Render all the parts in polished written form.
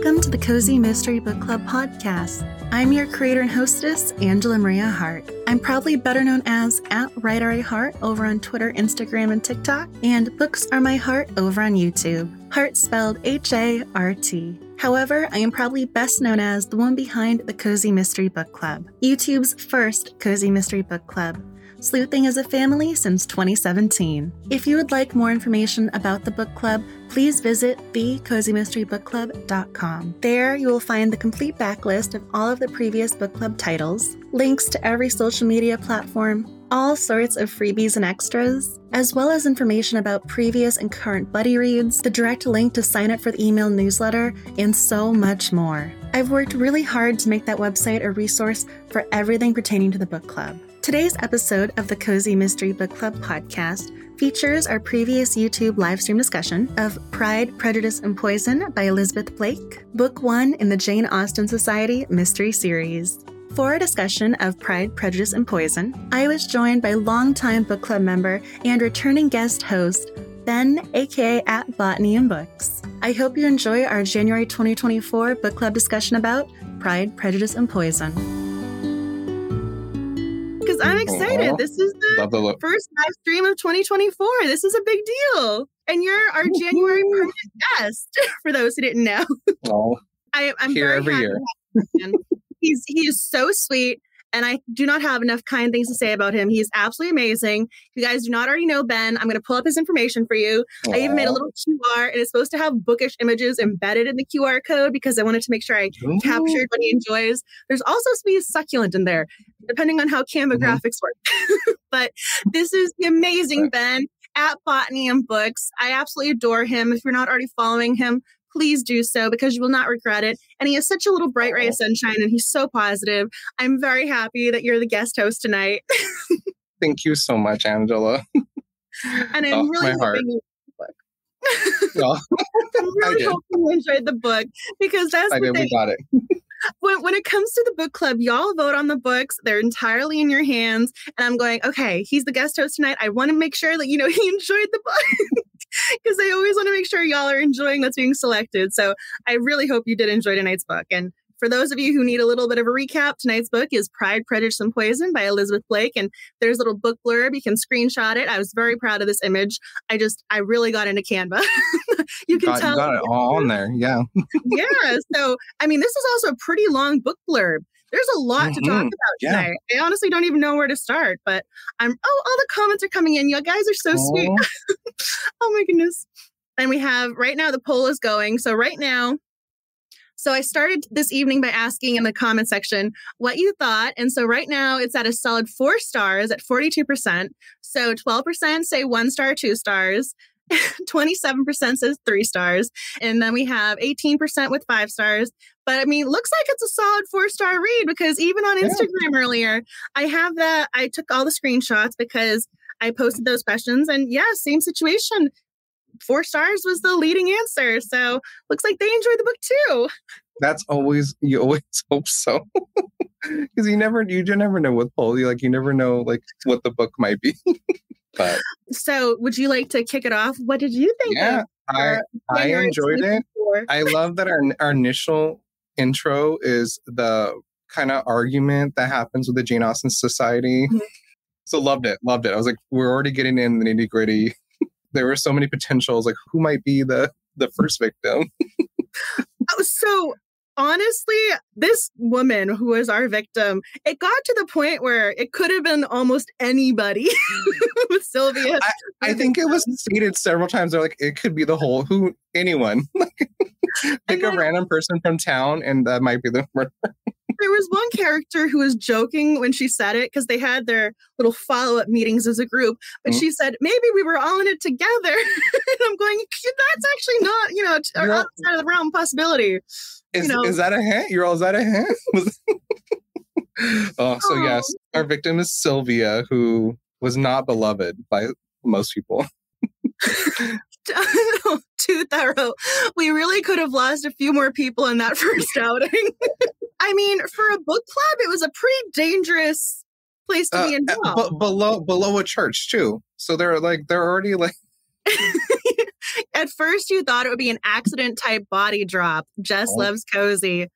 Welcome to the Cozy Mystery Book Club podcast. I'm your creator and hostess, Angela Maria Hart. I'm probably better known as @WriteRA Hart over on Twitter, Instagram, and TikTok, and Books Are My Heart over on YouTube. Hart spelled H-A-R-T. However, I am probably best known as the one behind the Cozy Mystery Book Club, YouTube's first Cozy Mystery Book Club. Sleuthing as a family since 2017. If you would like more information about the book club, please visit thecozymysterybookclub.com. There you will find the complete backlist of all of the previous book club titles, links to every social media platform, all sorts of freebies and extras, as well as information about previous and current buddy reads, the direct link to sign up for the email newsletter, and so much more. I've worked really hard to make that website a resource for everything pertaining to the book club. Today's episode of the Cozy Mystery Book Club podcast features our previous YouTube livestream discussion of Pride, Prejudice, and Poison by Elizabeth Blake, Book 1 in the Jane Austen Society Mystery Series. For a discussion of Pride, Prejudice, and Poison, I was joined by longtime book club member and returning guest host, Ben, aka @Botany and Books. I hope you enjoy our January 2024 book club discussion about Pride, Prejudice, and Poison. I'm excited. This is the first live stream of 2024. This is a big deal. And you're our January permanent guest, for those who didn't know. Oh, I'm here every year. He is so sweet. And I do not have enough kind things to say about him. He is absolutely amazing. If you guys do not already know Ben, I'm going to pull up his information for you. Aww. I even made a little QR, and it's supposed to have bookish images embedded in the QR code because I wanted to make sure I captured what he enjoys. There's also some succulent in there, depending on how Canva graphics work. But this is the amazing Ben @Botany and Books. I absolutely adore him. If you're not already following him, please do so because you will not regret it. And he is such a little bright ray of sunshine and he's so positive. I'm very happy that you're the guest host tonight. Thank you so much, Angela. And I'm really hoping you enjoyed the book because that's the thing. We got it. When it comes to the book club, y'all vote on the books. They're entirely in your hands. And I'm going, okay, he's the guest host tonight. I want to make sure that, you know, he enjoyed the book. Because I always want to make sure y'all are enjoying what's being selected. So I really hope you did enjoy tonight's book. And for those of you who need a little bit of a recap, tonight's book is Pride, Prejudice, and Poison by Elizabeth Blake. And there's a little book blurb. You can screenshot it. I was very proud of this image. I really got into Canva. You got it all on there. Yeah. Yeah. So, I mean, this is also a pretty long book blurb. There's a lot to talk about tonight. I honestly don't even know where to start, but all the comments are coming in. You guys are so sweet. Oh my goodness. And we have right now the poll is going. So I started this evening by asking in the comment section what you thought. And so right now it's at a solid 4 stars at 42%. So 12% say 1 star, 2 stars. 27% says 3 stars. And then we have 18% with 5 stars. But I mean, looks like it's a solid 4-star read because even on Instagram earlier, I have that. I took all the screenshots because I posted those questions. And yeah, same situation. 4 stars was the leading answer. So looks like they enjoyed the book too. That's always, you always hope so. Because you never know with polls. You never know what the book might be. But so would you like to kick it off? What did you think? Yeah, I enjoyed it. I love that our initial intro is the kind of argument that happens with the Jane Austen Society. So loved it. I was like, we're already getting in the nitty gritty. There were so many potentials, who might be the first victim? So honestly, this woman who was our victim, it got to the point where it could have been almost anybody. With Sylvia. I think it was stated several times. They're it could be anyone. Pick a random person from town and that might be the murderer. There was one character who was joking when she said it because they had their little follow-up meetings as a group. But she said, maybe we were all in it together. And I'm going, that's actually not, outside of the realm possibility. Is that a hint? You're all, is that a hint? So yes, our victim is Sylvia, who was not beloved by most people. Too thorough. We really could have lost a few more people in that first outing. I mean, for a book club, it was a pretty dangerous place to be involved. Below a church too, so they're already At first, you thought it would be an accident-type body drop. Jess loves Cozy.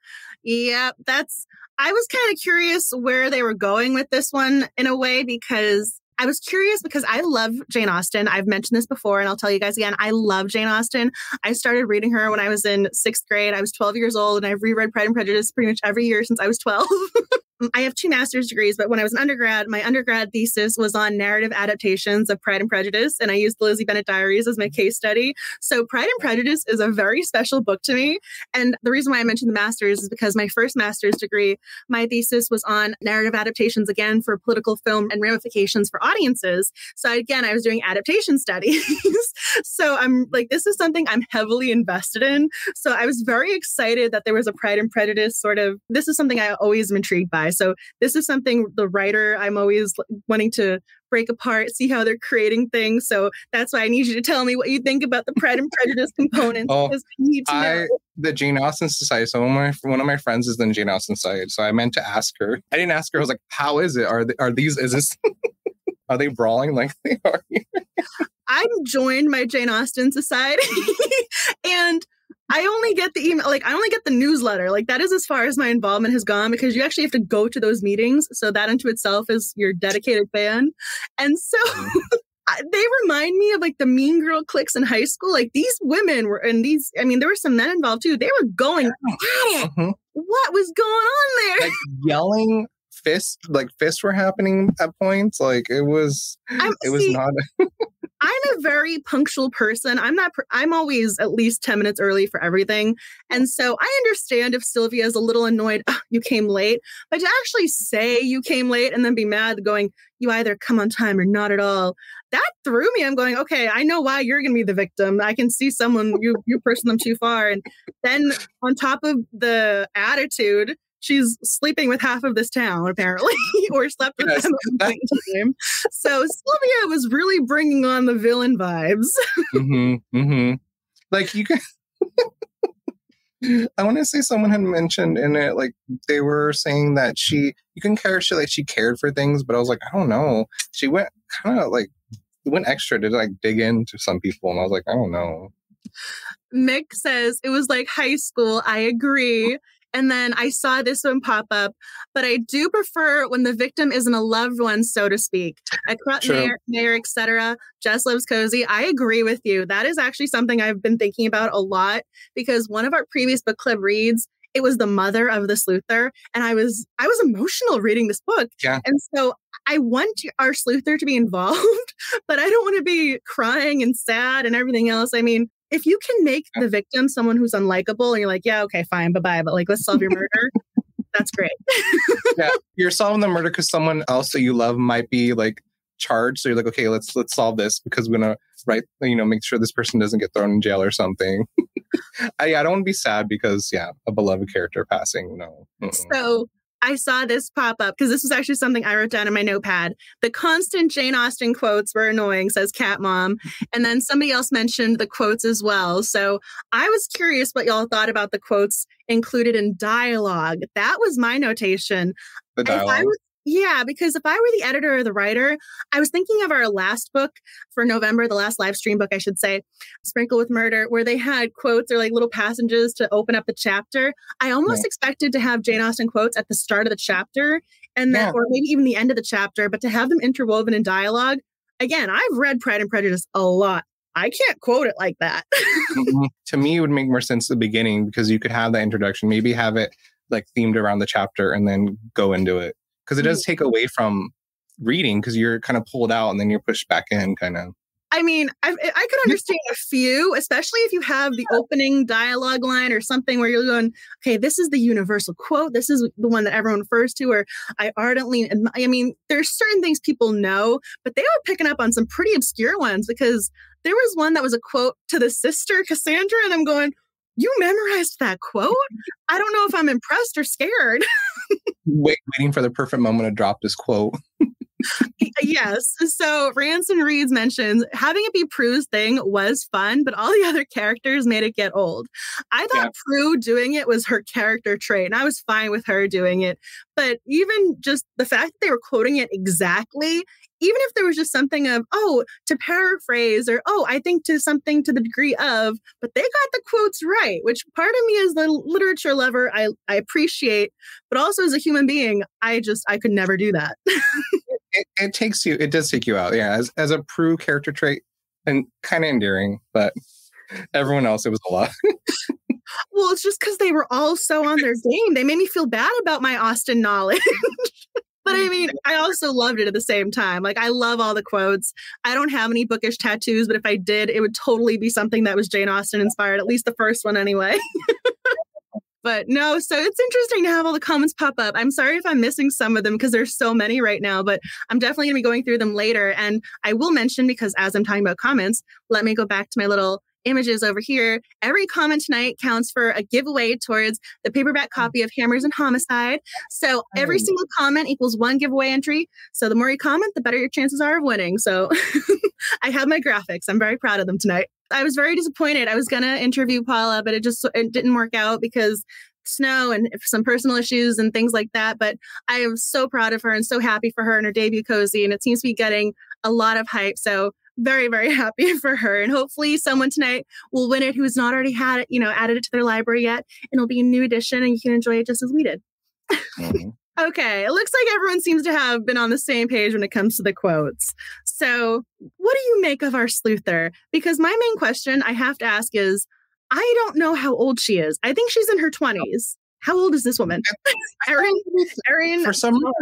Yeah, that's... I was kind of curious where they were going with this one in a way, because I was curious because I love Jane Austen. I've mentioned this before, and I'll tell you guys again, I love Jane Austen. I started reading her when I was in 6th grade. I was 12 years old, and I've reread Pride and Prejudice pretty much every year since I was 12. I have 2 master's degrees, but when I was an undergrad, my undergrad thesis was on narrative adaptations of Pride and Prejudice, and I used the Lizzie Bennett Diaries as my case study. So Pride and Prejudice is a very special book to me. And the reason why I mentioned the master's is because my first master's degree, my thesis was on narrative adaptations, again, for political film and ramifications for audiences. So again, I was doing adaptation studies. So I'm like, this is something I'm heavily invested in. So I was very excited that there was a Pride and Prejudice sort of, this is something I always am intrigued by. So this is something the writer, I'm always wanting to break apart, see how they're creating things. So that's why I need you to tell me what you think about the Pride and Prejudice components. Because we need to know. The Jane Austen Society. So one of my friends is in the Jane Austen Society. So I meant to ask her. I didn't ask her. I was like, how is it? Are these? Are they brawling like they are here? I joined my Jane Austen Society and I only get the email, like I only get the newsletter. Like that is as far as my involvement has gone because you actually have to go to those meetings. So that into itself is your dedicated fan. And so they remind me of like the mean girl cliques in high school. Like these women were, and these, I mean, there were some men involved too. They were going at it. Uh-huh. What was going on there? Like yelling. Fists were happening at points. Like it was not. I'm a very punctual person. I'm always at least 10 minutes early for everything. And so I understand if Sylvia is a little annoyed, oh, you came late, but to actually say you came late and then be mad going, you either come on time or not at all. That threw me. I'm going, okay, I know why you're going to be the victim. I can see someone, you're pushing them too far. And then on top of the attitude, she's sleeping with half of this town, apparently, or slept with them at one point in time. So Sylvia was really bringing on the villain vibes. Mm-hmm, mm-hmm. Like you can, I want to say someone had mentioned in it, like they were saying that she cared for things, but I was like, I don't know. She went kind of like went extra to like dig into some people, and I was like, I don't know. Mick says it was like high school. I agree. And then I saw this one pop up, but I do prefer when the victim isn't a loved one, so to speak. I caught Mayor, et cetera. Jess loves Cozy. I agree with you. That is actually something I've been thinking about a lot because one of our previous book club reads, it was the mother of the sleuther. And I was emotional reading this book. Yeah. And so I want our sleuther to be involved, but I don't want to be crying and sad and everything else. I mean, if you can make the victim someone who's unlikable and you're like, yeah, okay, fine, bye-bye, but like, let's solve your murder, that's great. Yeah, you're solving the murder because someone else that you love might be like charged. So you're like, okay, let's solve this because we're gonna make sure this person doesn't get thrown in jail or something. I don't want to be sad because a beloved character passing. No. Mm-mm. So I saw this pop up because this was actually something I wrote down in my notepad. The constant Jane Austen quotes were annoying, says Cat Mom. And then somebody else mentioned the quotes as well. So I was curious what y'all thought about the quotes included in dialogue. That was my notation. The dialogue. Yeah, because if I were the editor or the writer, I was thinking of our last book for November, the last live stream book, I should say, Sprinkle with Murder, where they had quotes or like little passages to open up the chapter. I almost expected to have Jane Austen quotes at the start of the chapter and then, or maybe even the end of the chapter, but to have them interwoven in dialogue. Again, I've read Pride and Prejudice a lot. I can't quote it like that. Mm-hmm. To me, it would make more sense at the beginning because you could have that introduction, maybe have it like themed around the chapter and then go into it. Because it does take away from reading because you're kind of pulled out and then you're pushed back in kind of. I mean, I could understand a few, especially if you have the opening dialogue line or something where you're going, okay, this is the universal quote. This is the one that everyone refers to, or I ardently admire. I mean, there's certain things people know, but they were picking up on some pretty obscure ones because there was one that was a quote to the sister Cassandra. And I'm going, you memorized that quote? I don't know if I'm impressed or scared. Waiting for the perfect moment to drop this quote. Yes. So Ranson Reads mentions having it be Prue's thing was fun, but all the other characters made it get old. I thought Prue doing it was her character trait, and I was fine with her doing it. But even just the fact that they were quoting it exactly, even if there was just something of, oh, to paraphrase, or, oh, I think to something to the degree of, but they got the quotes right, which part of me as the literature lover, I appreciate, but also as a human being, I could never do that. It takes you, it does take you out. Yeah. As a Prue character trait, and kind of endearing, but everyone else, it was a lot. Well, it's just because they were all so on their game. They made me feel bad about my Austen knowledge. But I mean, I also loved it at the same time. Like, I love all the quotes. I don't have any bookish tattoos, but if I did, it would totally be something that was Jane Austen inspired, at least the first one anyway. But no, so it's interesting to have all the comments pop up. I'm sorry if I'm missing some of them because there's so many right now, but I'm definitely going to be going through them later. And I will mention, because as I'm talking about comments, let me go back to my little images over here. Every comment tonight counts for a giveaway towards the paperback copy of Hammers and Homicide. So every single comment equals one giveaway entry. So the more you comment, the better your chances are of winning. So I have my graphics. I'm very proud of them tonight. I was very disappointed. I was going to interview Paula, but it didn't work out because snow and some personal issues and things like that. But I am so proud of her and so happy for her and her debut Cozy. And it seems to be getting a lot of hype. So very, very happy for her. And hopefully someone tonight will win it who has not already had it, added it to their library yet. And it'll be a new edition and you can enjoy it just as we did. Mm-hmm. Okay, it looks like everyone seems to have been on the same page when it comes to the quotes. So what do you make of our sleuther? Because my main question I have to ask is, I don't know how old she is. I think she's in her 20s. How old is this woman? Erin. For some reason,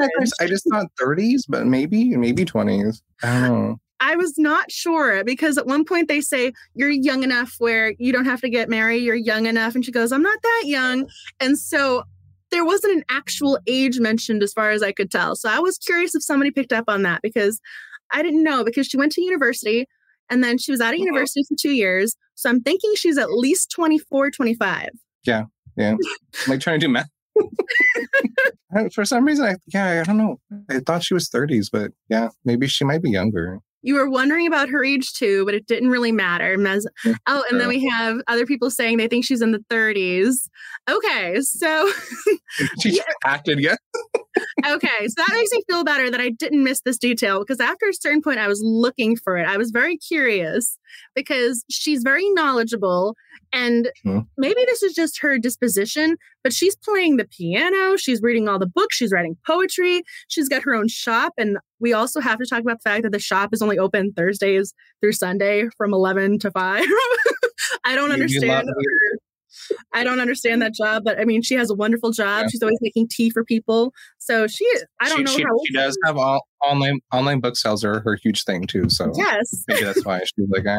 I just thought 30s, but maybe 20s. I don't know. I was not sure because at one point they say, you're young enough where you don't have to get married. You're young enough. And she goes, I'm not that young. And so there wasn't an actual age mentioned as far as I could tell. So I was curious if somebody picked up on that because I didn't know, because she went to university and then she was out of university for 2 years. So I'm thinking she's at least 24, 25. Yeah. Yeah. I'm like trying to do math. For some reason, I don't know. I thought she was 30s, but yeah, maybe she might be younger. You were wondering about her age too, but it didn't really matter. And then we have other people saying they think she's in the 30s. Okay, so... She acted yet? Okay, so that makes me feel better that I didn't miss this detail, because after a certain point, I was looking for it. I was very curious because she's very knowledgeable, and maybe this is just her disposition, but she's playing the piano, she's reading all the books, she's writing poetry, she's got her own shop. And we also have to talk about the fact that the shop is only open Thursdays through Sunday from 11 to 5. I don't understand that job, but I mean, she has a wonderful job. Yeah. She's always making tea for people. So she does have all online book sales are her huge thing too. So yes, maybe that's why she's like, I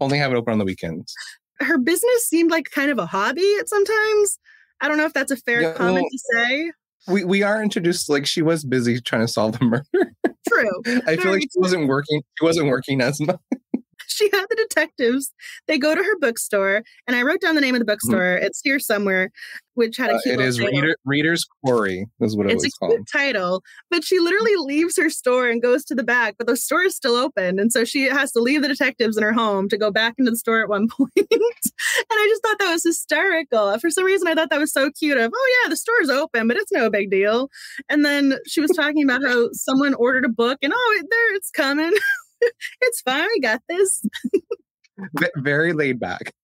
only have it open on the weekends. Her business seemed like kind of a hobby at sometimes. I don't know if that's a fair comment to say. We are introduced like she was busy trying to solve the murder. True. I feel like she wasn't working. She wasn't working as much. She had the detectives. They go to her bookstore, and I wrote down the name of the bookstore. It's here somewhere, which had a cute title. It is Reader's Quarry, is what it was called. It's a cute title, but she literally leaves her store and goes to the back, but the store is still open, and so she has to leave the detectives in her home to go back into the store at one point. And I just thought that was hysterical. For some reason, I thought that was so cute. The store's open, but it's no big deal. And then she was talking about how someone ordered a book, and it's coming. It's fine. We got this. Very laid back.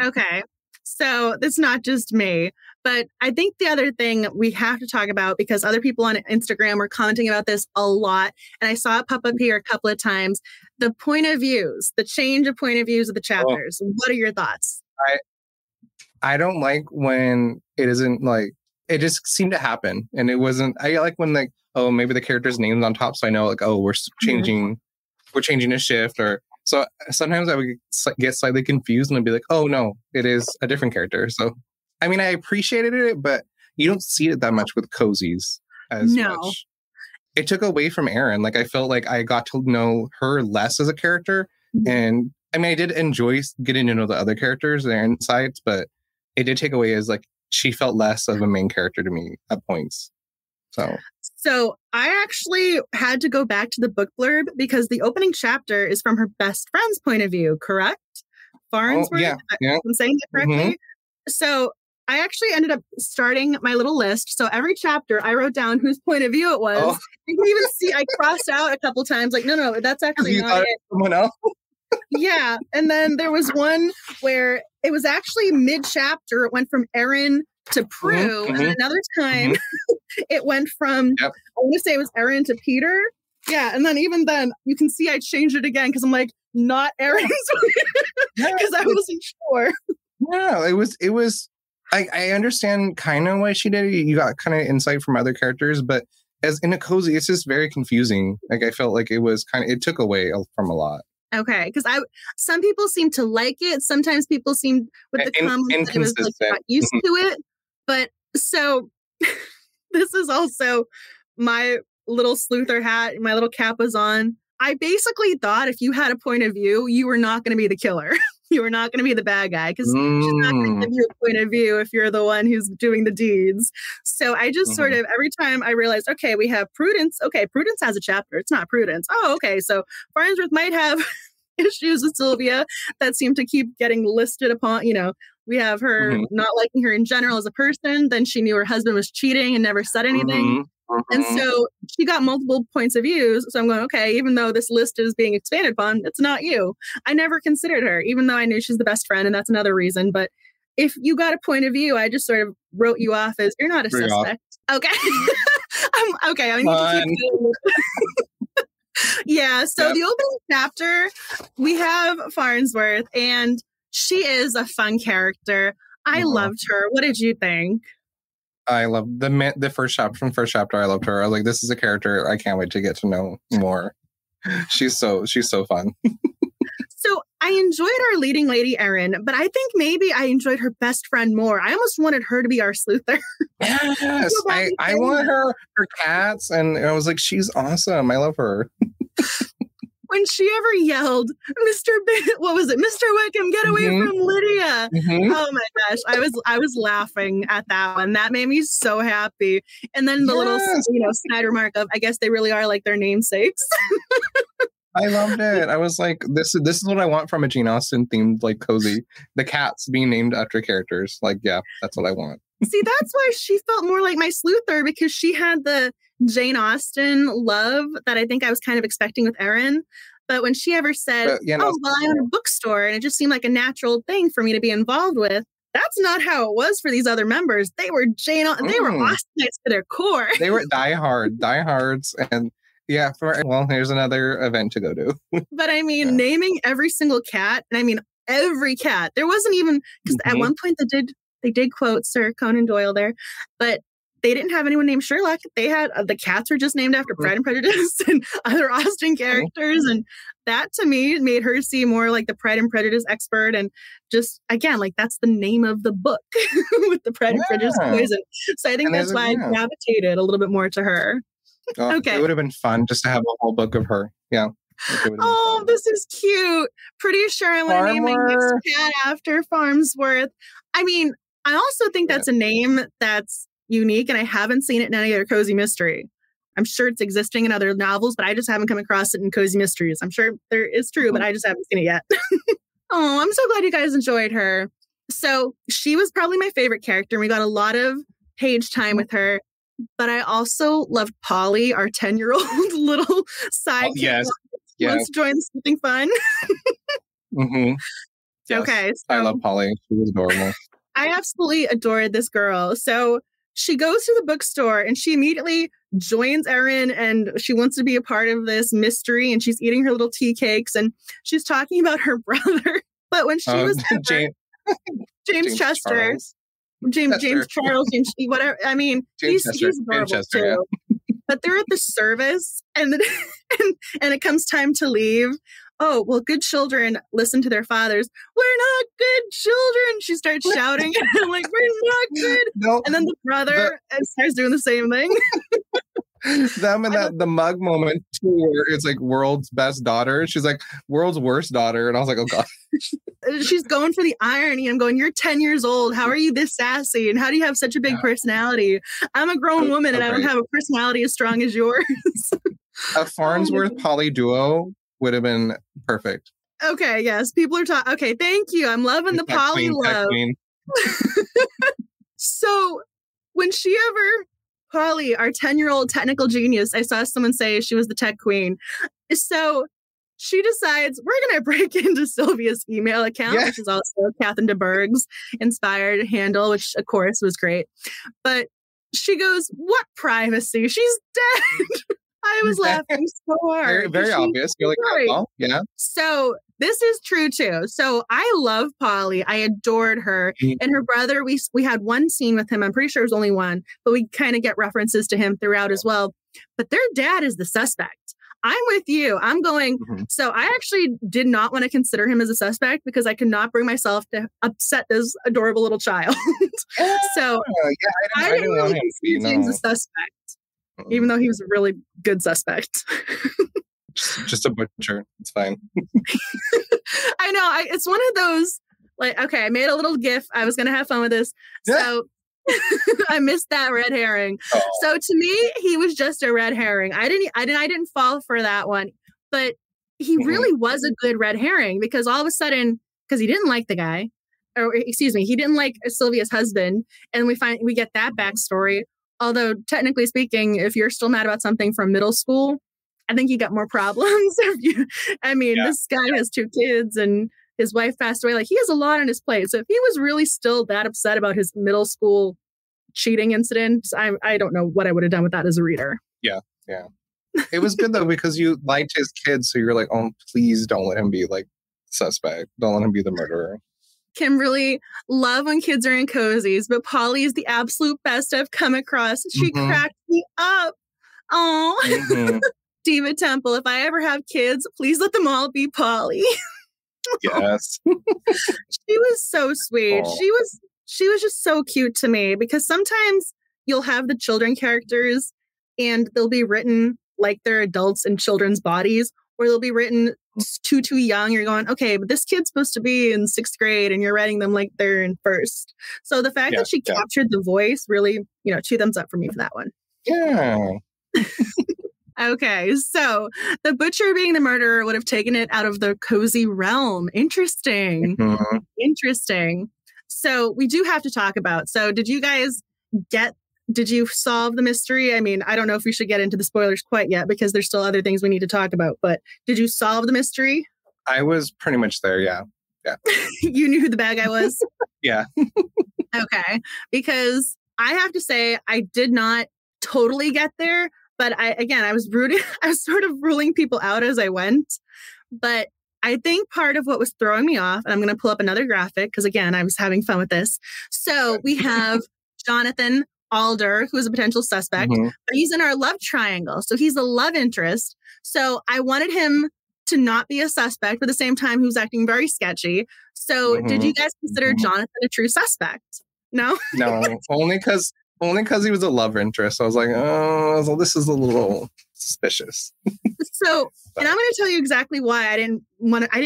Okay. So it's not just me. But I think the other thing we have to talk about, because other people on Instagram were commenting about this a lot, and I saw it pop up here a couple of times, the point of views, the change of point of views of the chapters. Oh, what are your thoughts? I don't like when it isn't like, it just seemed to happen. And it wasn't, I like when like, oh, maybe the character's name's on top. So I know like, oh, we're changing a shift. Or so sometimes I would get slightly confused and I'd be like, oh no, it is a different character. So, I mean, I appreciated it, but you don't see it that much with Cozies as much. It took away from Erin. Like I felt like I got to know her less as a character. Mm-hmm. And I mean, I did enjoy getting to know the other characters, their insights, but it did take away as like, she felt less of a main character to me at points. So I actually had to go back to the book blurb because the opening chapter is from her best friend's point of view, correct? Farnsworth? Oh, yeah. I'm saying that correctly? Mm-hmm. So I actually ended up starting my little list. So every chapter I wrote down whose point of view it was. Oh. You can even see I crossed out a couple times like, no, that's actually not it. Someone else? Yeah. And then there was one where it was actually mid-chapter. It went from Erin to Prue. Mm-hmm. And then another time it went from, I want to say it was Erin to Peter. Yeah. And then even then you can see I changed it again because I'm like, not Erin's because I wasn't sure. No, it was. I understand kind of why she did it. You got kind of insight from other characters, but as in a cozy, it's just very confusing. Like I felt like it took away from a lot. Okay, because some people seem to like it. Sometimes people seem with the comments that it was like not used to it. But so this is also my little sleuther hat. My little cap was on. I basically thought if you had a point of view, you were not going to be the killer. You are not going to be the bad guy because she's not going to give you a point of view if you're the one who's doing the deeds. So I just sort of, every time I realized, okay, we have Prudence. Okay, Prudence has a chapter. It's not Prudence. Oh, okay. So Farnsworth might have issues with Sylvia that seem to keep getting listed upon, we have her not liking her in general as a person. Then she knew her husband was cheating and never said anything. And so she got multiple points of views. So I'm going, okay, even though this list is being expanded upon, it's not you. I never considered her, even though I knew she's the best friend. And that's another reason. But if you got a point of view, I just sort of wrote you off as you're not a suspect. Okay. Okay. I need to keep doing it. Yeah. So the opening chapter, we have Farnsworth and she is a fun character. I loved her. What did you think? I love the first chapter. I loved her. I was like, this is a character I can't wait to get to know more. She's so fun. So I enjoyed our leading lady, Erin, but I think maybe I enjoyed her best friend more. I almost wanted her to be our sleuther. Yes, I want her cats, and I was like, she's awesome. I love her. When she ever yelled, what was it? Mr. Wickham, get away from Lydia. Oh my gosh. I was laughing at that one. That made me so happy. And then the little, snide remark of, I guess they really are like their namesakes. I loved it. I was like, this is what I want from a Jane Austen themed, like cozy. The cats being named after characters. Like, yeah, that's what I want. See, that's why she felt more like my sleuther because she had the Jane Austen love that I think I was kind of expecting with Erin. But when she ever said, I own a bookstore and it just seemed like a natural thing for me to be involved with. That's not how it was for these other members. They were they were Austenites to their core. They were diehards. And yeah, here's another event to go to. But I mean, naming every single cat. And I mean, every cat. There wasn't even, because at one point they did quote Sir Conan Doyle there. But they didn't have anyone named Sherlock. They had the cats were just named after Pride and Prejudice and other Austen characters. And that to me made her seem more like the Pride and Prejudice expert. And just again, like that's the name of the book with the Pride and Prejudice poison. So I think that's why I gravitated a little bit more to her. Oh, okay. It would have been fun just to have a whole book of her. Yeah. Oh, this is cute. Pretty sure I want to name my next cat after Farnsworth. I mean, I also think that's a name that's unique, and I haven't seen it in any other cozy mystery. I'm sure it's existing in other novels, but I just haven't come across it in cozy mysteries. I'm sure there is true, but I just haven't seen it yet. Oh, I'm so glad you guys enjoyed her. So she was probably my favorite character. We got a lot of page time with her, but I also loved Polly, our 10-year-old little sidekick. Wants to join something fun. Yes. Okay, so I love Polly. She was adorable. I absolutely adored this girl. So she goes to the bookstore and she immediately joins Erin and she wants to be a part of this mystery and she's eating her little tea cakes and she's talking about her brother. But when she was James Chester, James Charles, whatever. I mean, he's adorable too. But they're at the service and it comes time to leave. Oh, well, good children listen to their fathers. We're not good children. She starts shouting. I'm like, we're not good. Nope. And then the brother starts doing the same thing. The mug moment too, where it's like world's best daughter. She's like world's worst daughter. And I was like, oh God. She's going for the irony. I'm going, you're 10 years old. How are you this sassy? And how do you have such a big personality? I'm a grown woman and I don't have a personality as strong as yours. A Farnsworth Polly duo would have been perfect. Okay, yes. People are talking. Okay, thank you. I'm loving the Polly love. So when she ever, Holly, our 10-year-old technical genius, I saw someone say she was the tech queen. So she decides we're going to break into Sylvia's email account, yeah, which is also Catherine de Bourgh's inspired handle, which of course was great. But she goes, what privacy? She's dead. I was laughing so hard. Very, very obvious. You're like, oh, well, yeah. So this is true too. So I love Polly. I adored her. Mm-hmm. And her brother, we had one scene with him. I'm pretty sure it was only one, but we kind of get references to him throughout as well. But their dad is the suspect. I'm with you. I'm going. Mm-hmm. So I actually did not want to consider him as a suspect because I could not bring myself to upset this adorable little child. Yeah. So yeah, I didn't really consider James a suspect. Even though he was a really good suspect. Just a butcher. It's fine. I know. It's one of those, like, okay, I made a little gif. I was going to have fun with this. So I missed that red herring. Oh. So to me, he was just a red herring. I didn't fall for that one. But he really was a good red herring because all of a sudden, because he didn't like the guy, or excuse me, he didn't like Sylvia's husband. And we get that backstory. Although, technically speaking, if you're still mad about something from middle school, I think you got more problems. This guy has two kids and his wife passed away. Like, he has a lot on his plate. So if he was really still that upset about his middle school cheating incident, I don't know what I would have done with that as a reader. Yeah, yeah. It was good, though, because you liked his kids. So you're like, oh, please don't let him be, like, suspect. Don't let him be the murderer. Kimberly, love when kids are in cozies, but Polly is the absolute best I've come across. She cracked me up. Oh, Diva Temple, if I ever have kids, please let them all be Polly. Yes. She was so sweet. Aww. She was just so cute to me because sometimes you'll have the children characters and they'll be written like they're adults in children's bodies, or they'll be written too young. You're going, okay, but this kid's supposed to be in 6th grade and you're writing them like they're in 1st. So the fact that she captured the voice really, 2 thumbs up for me for that one. Yeah. Okay. So the butcher being the murderer would have taken it out of the cozy realm. Interesting. Mm-hmm. Interesting. So we do have to talk about, so did you guys did you solve the mystery? I mean, I don't know if we should get into the spoilers quite yet because there's still other things we need to talk about, but did you solve the mystery? I was pretty much there, yeah. Yeah. You knew who the bad guy was? Yeah. Okay. Because I have to say, I did not totally get there, but I was rooting, I was sort of ruling people out as I went. But I think part of what was throwing me off, and I'm going to pull up another graphic because, again, I was having fun with this. So we have Jonathan Alder, who is a potential suspect, but he's in our love triangle. So he's the love interest. So I wanted him to not be a suspect, but at the same time, he was acting very sketchy. So did you guys consider Jonathan a true suspect? No? No, only because he was a love interest. I was like, oh, well, this is a little suspicious. So, and I'm going to tell you exactly why I didn't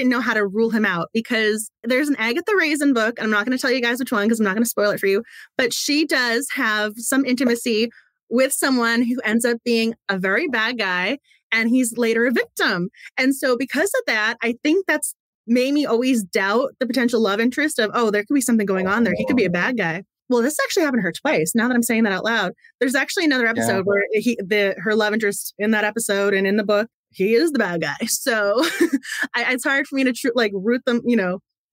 know how to rule him out, because there's an Agatha Raisin book, and I'm not going to tell you guys which one because I'm not going to spoil it for you, but she does have some intimacy with someone who ends up being a very bad guy, and he's later a victim. And so because of that, I think that's made me always doubt the potential love interest of, oh, there could be something going on there. He could be a bad guy. Well, this actually happened to her twice. Now that I'm saying that out loud, there's actually another episode where her love interest in that episode and in the book, he is the bad guy. So it's hard for me to root them,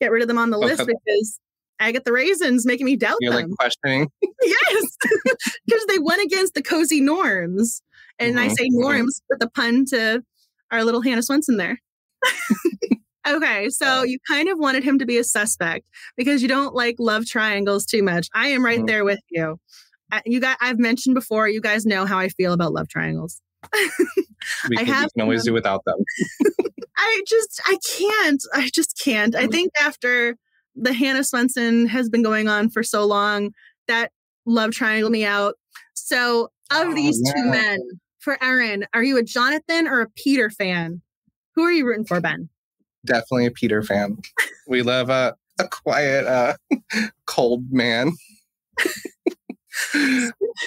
get rid of them on the list because Agatha Raisin's making me doubt them. You're like questioning. Yes, because they went against the cozy norms. And I say norms with a pun to our little Hannah Swenson there. Okay, so you kind of wanted him to be a suspect because you don't like love triangles too much. I am right there with you. I've mentioned before, you guys know how I feel about love triangles. We can always do without them. I just can't. I think after the Hannah Swenson has been going on for so long, that love triangled me out. So of these two men, for Erin, are you a Jonathan or a Peter fan? Who are you rooting for, Ben? Definitely a Peter fan. We love a quiet, cold man.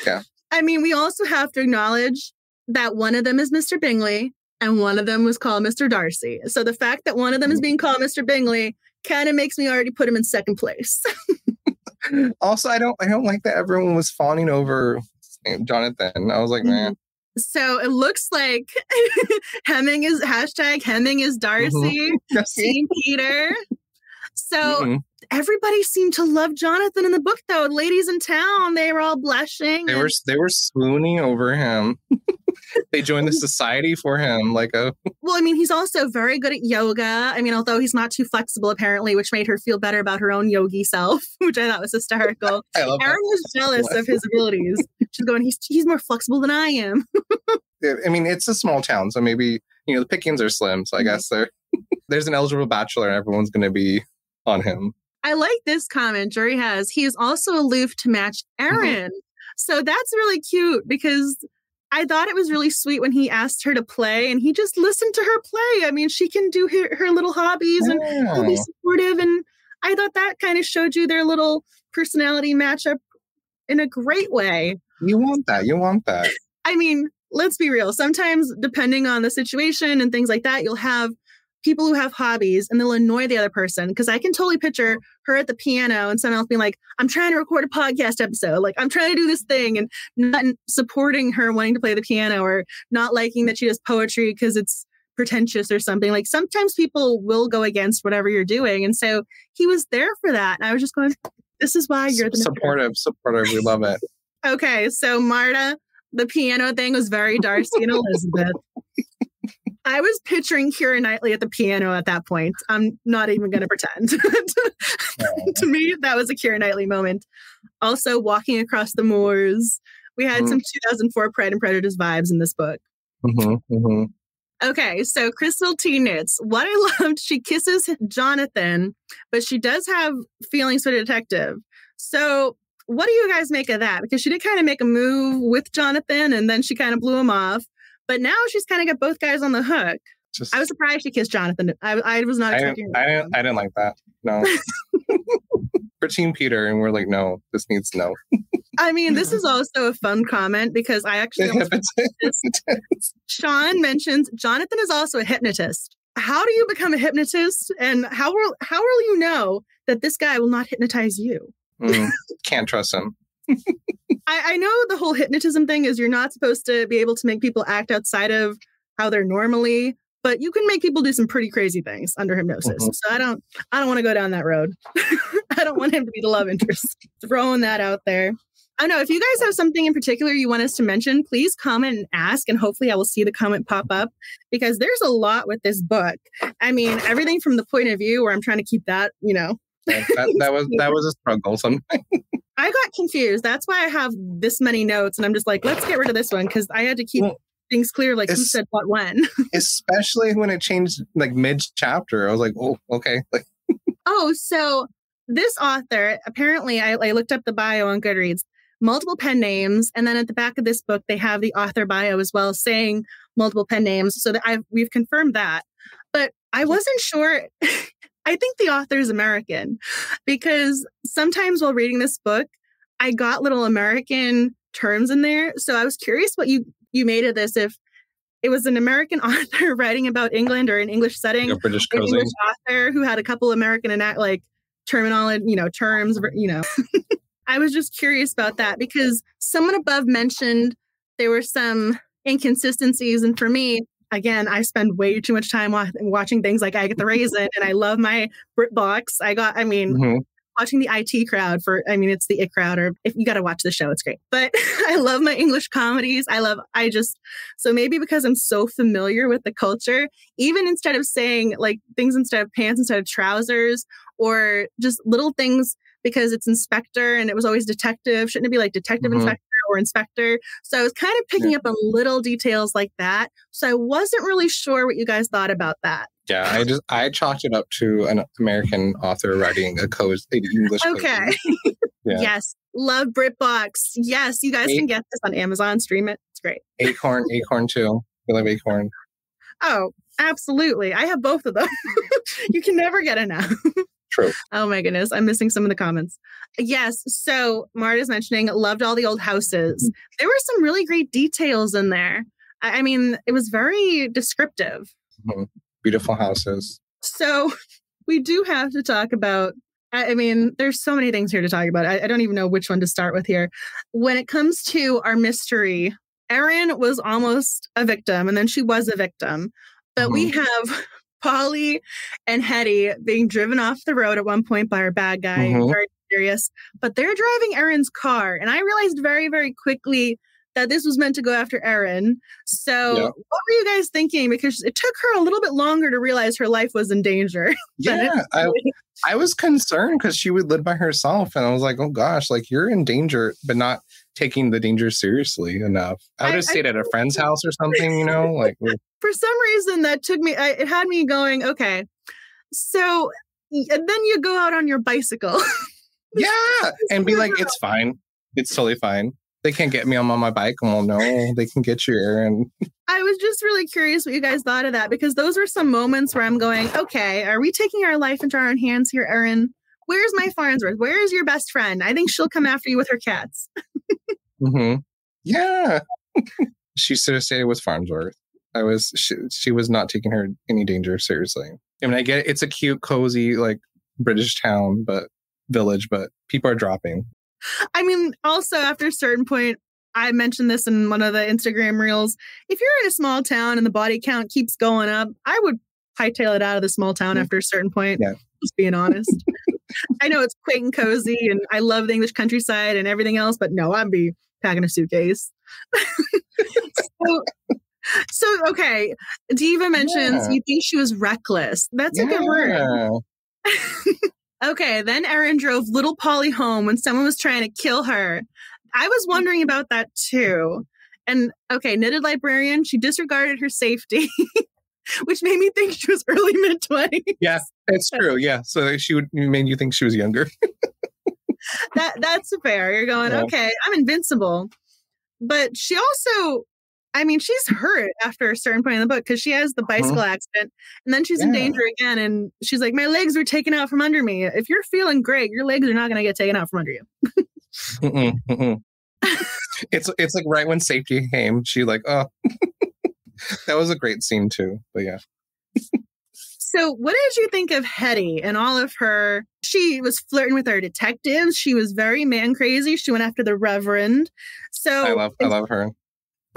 Yeah. I mean, we also have to acknowledge that one of them is Mr. Bingley and one of them was called Mr. Darcy. So the fact that one of them is being called Mr. Bingley kind of makes me already put him in second place. Also, I don't like that everyone was fawning over Jonathan. I was like, man. So it looks like Hemming is Darcy, Team Peter. So everybody seemed to love Jonathan in the book, though. Ladies in town, they were all blushing. They were swooning over him. They joined the society for him. Well, I mean, he's also very good at yoga. I mean, although he's not too flexible, apparently, which made her feel better about her own yogi self, which I thought was hysterical. Erin was jealous of his abilities. She's going, he's more flexible than I am. I mean, it's a small town, so maybe, the pickings are slim. So I guess there's an eligible bachelor and everyone's going to be on him. I like this comment Jerry has. He is also aloof to match Erin. So that's really cute because I thought it was really sweet when he asked her to play and he just listened to her play. I mean, she can do her little hobbies and he'll be supportive. And I thought that kind of showed you their little personality matchup in a great way. You want that. I mean, let's be real. Sometimes, depending on the situation and things like that, you'll have people who have hobbies and they'll annoy the other person. Because I can totally picture her at the piano and someone else being like, I'm trying to record a podcast episode. Like, I'm trying to do this thing, and not supporting her wanting to play the piano or not liking that she does poetry because it's pretentious or something. Like, sometimes people will go against whatever you're doing. And so he was there for that. And I was just going, this is why you're the supportive. We love it. Okay. So Marta, the piano thing was very Darcy and Elizabeth. I was picturing Keira Knightley at the piano at that point. I'm not even going to pretend. To me, that was a Keira Knightley moment. Also, walking across the moors. We had some 2004 Pride and Prejudice vibes in this book. Okay, so Crystal T. Knits. What I loved, she kisses Jonathan, but she does have feelings for the detective. So what do you guys make of that? Because she did kind of make a move with Jonathan, and then she kind of blew him off. But now she's kind of got both guys on the hook. I was surprised she kissed Jonathan. I was not expecting that. I didn't like that. No. We're Team Peter, and we're like, no, this needs no. I mean, this is also a fun comment because I actually Sean mentions Jonathan is also a hypnotist. How do you become a hypnotist? And how will you know that this guy will not hypnotize you? Can't trust him. I know the whole hypnotism thing is you're not supposed to be able to make people act outside of how they're normally, but you can make people do some pretty crazy things under hypnosis. So I don't want to go down that road. I don't want him to be the love interest. Throwing that out there. I know if you guys have something in particular you want us to mention, please comment and ask, and hopefully I will see the comment pop up because there's a lot with this book. I mean, everything from the point of view where I'm trying to keep that, that was a struggle sometimes. I got confused. That's why I have this many notes. And I'm just like, let's get rid of this one because I had to keep things clear, like who said what when. Especially when it changed mid-chapter. I was like, oh, okay. So this author, apparently, I looked up the bio on GoodReads, multiple pen names. And then at the back of this book, they have the author bio as well saying multiple pen names. So that we've confirmed that. But I wasn't sure... I think the author is American because sometimes while reading this book, I got little American terms in there. So I was curious what you made of this. If it was an American author writing about England or an English setting, an English author who had a couple American and terminology, terms. I was just curious about that because someone above mentioned there were some inconsistencies. And for me, again, I spend way too much time watching things like Agatha Raisin, and I love my Brit Box. Watching the IT Crowd it's the IT Crowd, or if you got to watch the show, it's great. But I love my English comedies. So maybe because I'm so familiar with the culture, even instead of saying things instead of pants, instead of trousers, or just little things because it's inspector and it was always detective. Shouldn't it be detective inspector? Or inspector. So I was kind of picking up on little details like that. So I wasn't really sure what you guys thought about that. Yeah, I chalked it up to an American author writing a English. Okay. Yeah. Yes, love BritBox. Yes, you guys can get this on Amazon. Stream it. It's great. Acorn too. We love Acorn. Oh, absolutely. I have both of them. You can never get enough. True. Oh my goodness. I'm missing some of the comments. Yes. So Marta's mentioning loved all the old houses. There were some really great details in there. I mean, it was very descriptive. Beautiful houses. So we do have to talk about I mean, there's so many things here to talk about. I don't even know which one to start with here. When it comes to our mystery, Erin was almost a victim, and then she was a victim. But we have Polly and Hetty being driven off the road at one point by our bad guy. Very serious. But they're driving Erin's car. And I realized very, very quickly that this was meant to go after Erin. So what were you guys thinking? Because it took her a little bit longer to realize her life was in danger. Yeah, I was concerned because she would live by herself. And I was like, oh gosh, like you're in danger, but not taking the danger seriously enough. I would have stayed at a friend's house or something, you know? Like for some reason that took me, it had me going, okay. So and then you go out on your bicycle. And be like, it's fine. It's totally fine. They can't get me. I'm on my bike. Well, no, they can get you, Erin. I was just really curious what you guys thought of that, because those were some moments where I'm going, okay, are we taking our life into our own hands here, Erin? Where's my Farnsworth? Where's your best friend? I think she'll come after you with her cats. Yeah. She should have stayed with Farnsworth. She was not taking her any danger seriously. I mean, I get it. It's a cute, cozy, like British town, but village, but people are dropping. I mean, also after a certain point, I mentioned this in one of the Instagram reels. If you're in a small town and the body count keeps going up, I would hightail it out of the small town after a certain point. Yeah. Just being honest. I know it's quaint and cozy and I love the English countryside and everything else, but no, I'd be packing a suitcase. So, okay. Diva mentions you think she was reckless. That's a good word. Okay, then Erin drove little Polly home when someone was trying to kill her. I was wondering about that too. And okay, knitted librarian, she disregarded her safety, which made me think she was early mid-20s. Yeah, it's true. Yeah, so she would made you think she was younger. That's fair. You're going, okay, I'm invincible. But she also, I mean, she's hurt after a certain point in the book because she has the bicycle accident and then she's in danger again. And she's like, my legs were taken out from under me. If you're feeling great, your legs are not going to get taken out from under you. It's like right when safety came, she like, oh, that was a great scene too. But yeah. So what did you think of Hetty and all of her? She was flirting with our detectives. She was very man crazy. She went after the Reverend. So I love her.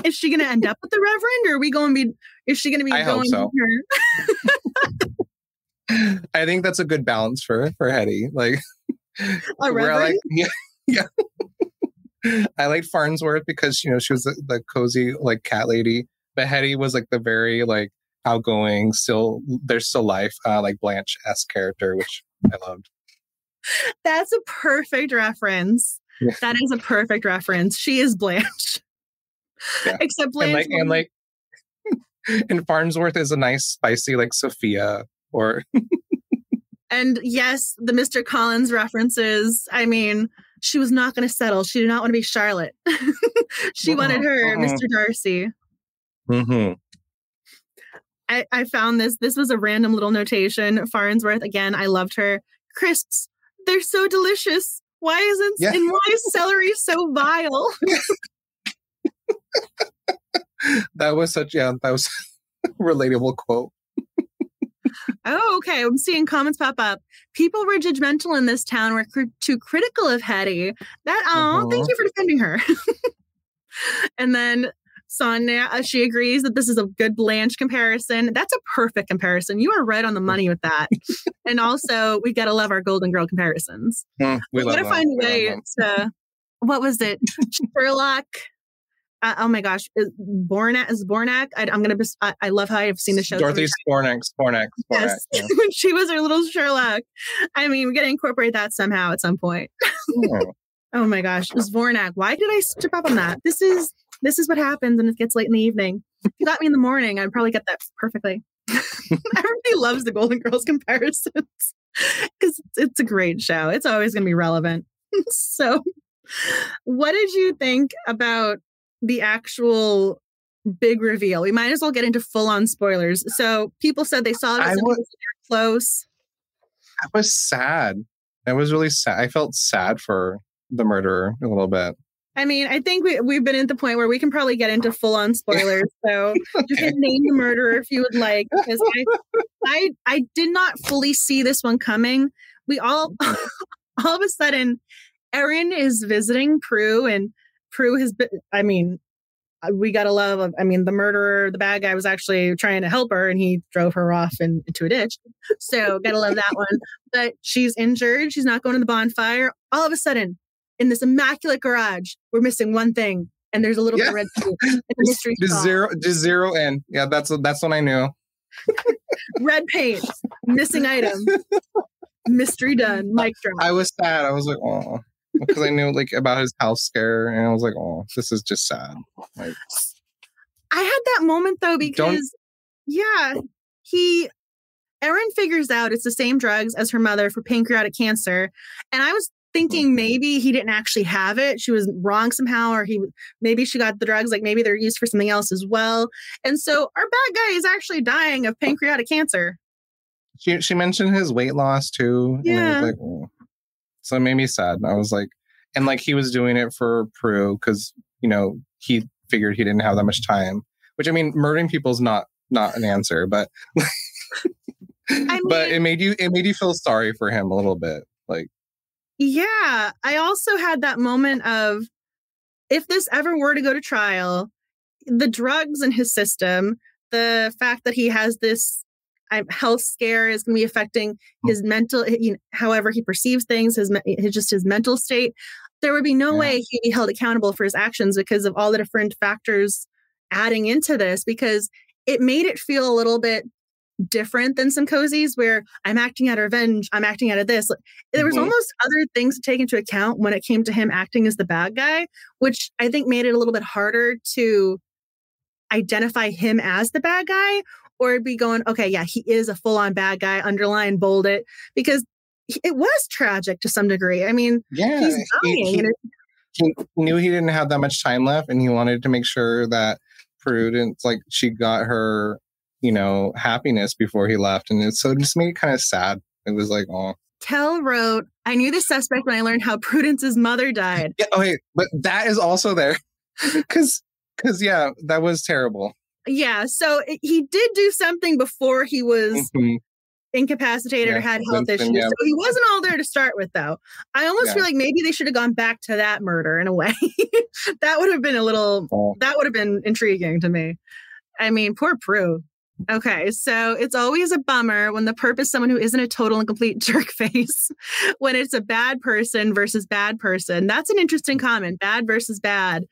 Is she going to end up with the Reverend, or are we going to be? Is she going to be? I hope so. I think that's a good balance for Hetty. Like a Reverend. I liked Farnsworth because you know she was the cozy like cat lady, but Hetty was like the very like outgoing, still life like Blanche-esque character, which I loved. That's a perfect reference. Yeah. That is a perfect reference. She is Blanche. Yeah. Except Blanche and Farnsworth is a nice spicy like Sophia or and yes, the Mr. Collins references. I mean, she was not going to settle. She did not want to be Charlotte. She wanted her Mr. Darcy. I found this was a random little notation. Farnsworth again, I loved her crisps. They're so delicious. Why isn't and why is celery so vile? That was a relatable quote. Oh, okay. I'm seeing comments pop up. People were judgmental in this town, were too critical of Hetty. Thank you for defending her. And then Sonia, she agrees that this is a good Blanche comparison. That's a perfect comparison. You are right on the money with that. And also, we gotta love our Golden Girl comparisons. We gotta find a way to. What was it, Sherlock? Oh my gosh, Bornak. I love how I've seen the show. Dorothy Spornak. Yes, yeah. She was her little Sherlock. I mean, we got to incorporate that somehow at some point. Oh my gosh, it was Bornak. Why did I trip up on that? This is what happens when it gets late in the evening. If you got me in the morning, I'd probably get that perfectly. Everybody loves the Golden Girls comparisons because it's a great show. It's always going to be relevant. So, what did you think about the actual big reveal? We might as well get into full-on spoilers. So people said they saw it as close. I was sad. I was really sad. I felt sad for the murderer a little bit. I mean, I think we've been at the point where we can probably get into full-on spoilers. So you can name the murderer if you would like. Because I did not fully see this one coming. we all of a sudden, Erin is visiting Prue, and Prue has been, I mean, we got to love, I mean, the murderer, the bad guy was actually trying to help her and he drove her off into a ditch. So got to love that one. But she's injured. She's not going to the bonfire. All of a sudden, in this immaculate garage, we're missing one thing. And there's a little bit of red paint. Just zero in. Yeah, that's when I knew. Red paint, missing item, mystery done, mic drop. I was sad. I was like, oh, because I knew like about his house scare, and I was like, oh, this is just sad. Like, I had that moment though because Erin figures out it's the same drugs as her mother for pancreatic cancer, and I was thinking maybe he didn't actually have it. She was wrong somehow, or maybe she got the drugs, like maybe they're used for something else as well. And so our bad guy is actually dying of pancreatic cancer. She mentioned his weight loss too. Yeah. And it was like, oh. So it made me sad. And I was like, and like he was doing it for Prue because, you know, he figured he didn't have that much time, which I mean, murdering people is not an answer, but, I mean, but it made you feel sorry for him a little bit. Like, yeah, I also had that moment of if this ever were to go to trial, the drugs in his system, the fact that he has this health scare is going to be affecting his mental, however he perceives things, his mental state. There would be no way he'd be held accountable for his actions because of all the different factors adding into this, because it made it feel a little bit different than some cozies where I'm acting out of revenge, I'm acting out of this. There was almost other things to take into account when it came to him acting as the bad guy, which I think made it a little bit harder to identify him as the bad guy or be going, okay, yeah, he is a full-on bad guy, underline, bold it, because it was tragic to some degree. I mean, he's dying. He knew he didn't have that much time left and he wanted to make sure that Prudence, like she got her, you know, happiness before he left. And so it just made it kind of sad. It was like, oh. Kel wrote, I knew the suspect when I learned how Prudence's mother died. Yeah, okay, but that is also there. Because yeah, that was terrible. Yeah, so he did do something before he was incapacitated or had health issues. Yeah. So he wasn't all there to start with, though. I almost feel like maybe they should have gone back to that murder in a way. That would have been a little, that would have been intriguing to me. I mean, poor Prue. Okay, so it's always a bummer when the perp is someone who isn't a total and complete jerk face, when it's a bad person versus bad person. That's an interesting comment, bad versus bad.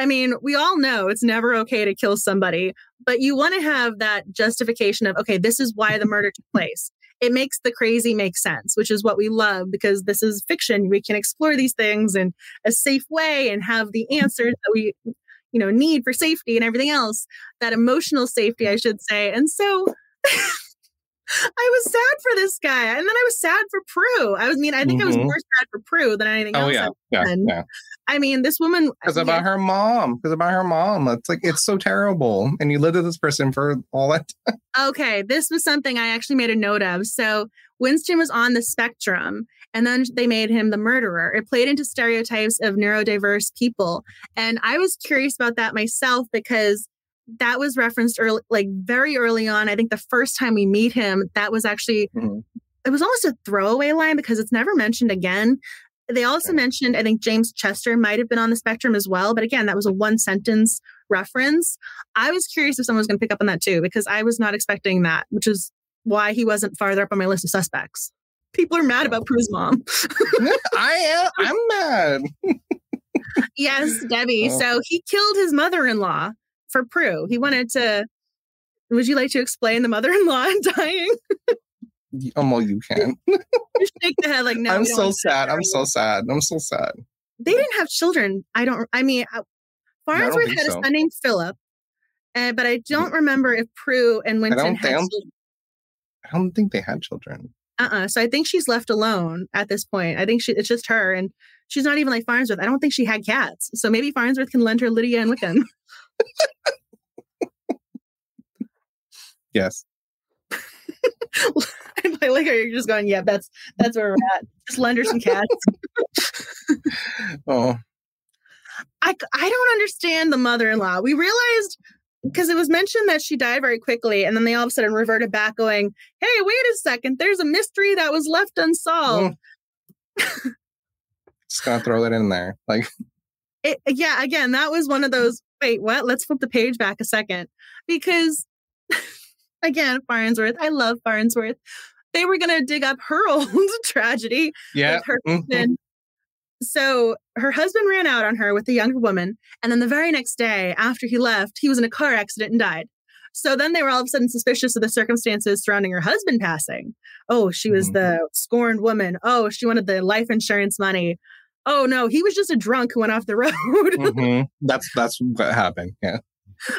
I mean, we all know it's never okay to kill somebody, but you want to have that justification of, okay, this is why the murder took place. It makes the crazy make sense, which is what we love because this is fiction. We can explore these things in a safe way and have the answers that we need for safety and everything else, that emotional safety, I should say. And so I was sad for this guy. And then I was sad for Prue. I think I was more sad for Prue than anything else. Yeah. I mean, this woman. Because about her mom. It's like, it's so terrible. And you lived with this person for all that time. Okay. This was something I actually made a note of. So Winston was on the spectrum and then they made him the murderer. It played into stereotypes of neurodiverse people. And I was curious about that myself because that was referenced early, like very early on. I think the first time we meet him, that was actually, it was almost a throwaway line because it's never mentioned again. They also mentioned, I think James Chester might've been on the spectrum as well. But again, that was a one sentence reference. I was curious if someone was going to pick up on that too, because I was not expecting that, which is why he wasn't farther up on my list of suspects. People are mad about Prue's mom. I'm mad. Yes, Debbie. So he killed his mother-in-law for Prue. He wanted to. Would you like to explain the mother-in-law dying? Well, you can. You shake the head like no. I'm so sad. They didn't have children. Farnsworth had a son named Philip, but I don't remember if Prue and Winston had children. I don't think they had children. So I think she's left alone at this point. I think it's just her, and she's not even like Farnsworth. I don't think she had cats. So maybe Farnsworth can lend her Lydia and Wiccan. Yes. I like how you're just going, yeah, that's where we're at. Just lend her some cats. I don't understand the mother-in-law. We realized because it was mentioned that she died very quickly, and then they all of a sudden reverted back going, hey, wait a second, there's a mystery that was left unsolved. Mm. Just gonna throw that in there. Like, it, yeah, again, that was one of those, wait, what? Let's flip the page back a second. Because, again, Farnsworth, I love Farnsworth. They were going to dig up her old tragedy with her husband. So her husband ran out on her with a younger woman. And then the very next day after he left, he was in a car accident and died. So then they were all of a sudden suspicious of the circumstances surrounding her husband passing. Oh, she was the scorned woman. Oh, she wanted the life insurance money. Oh, no, he was just a drunk who went off the road. That's what happened. Yeah.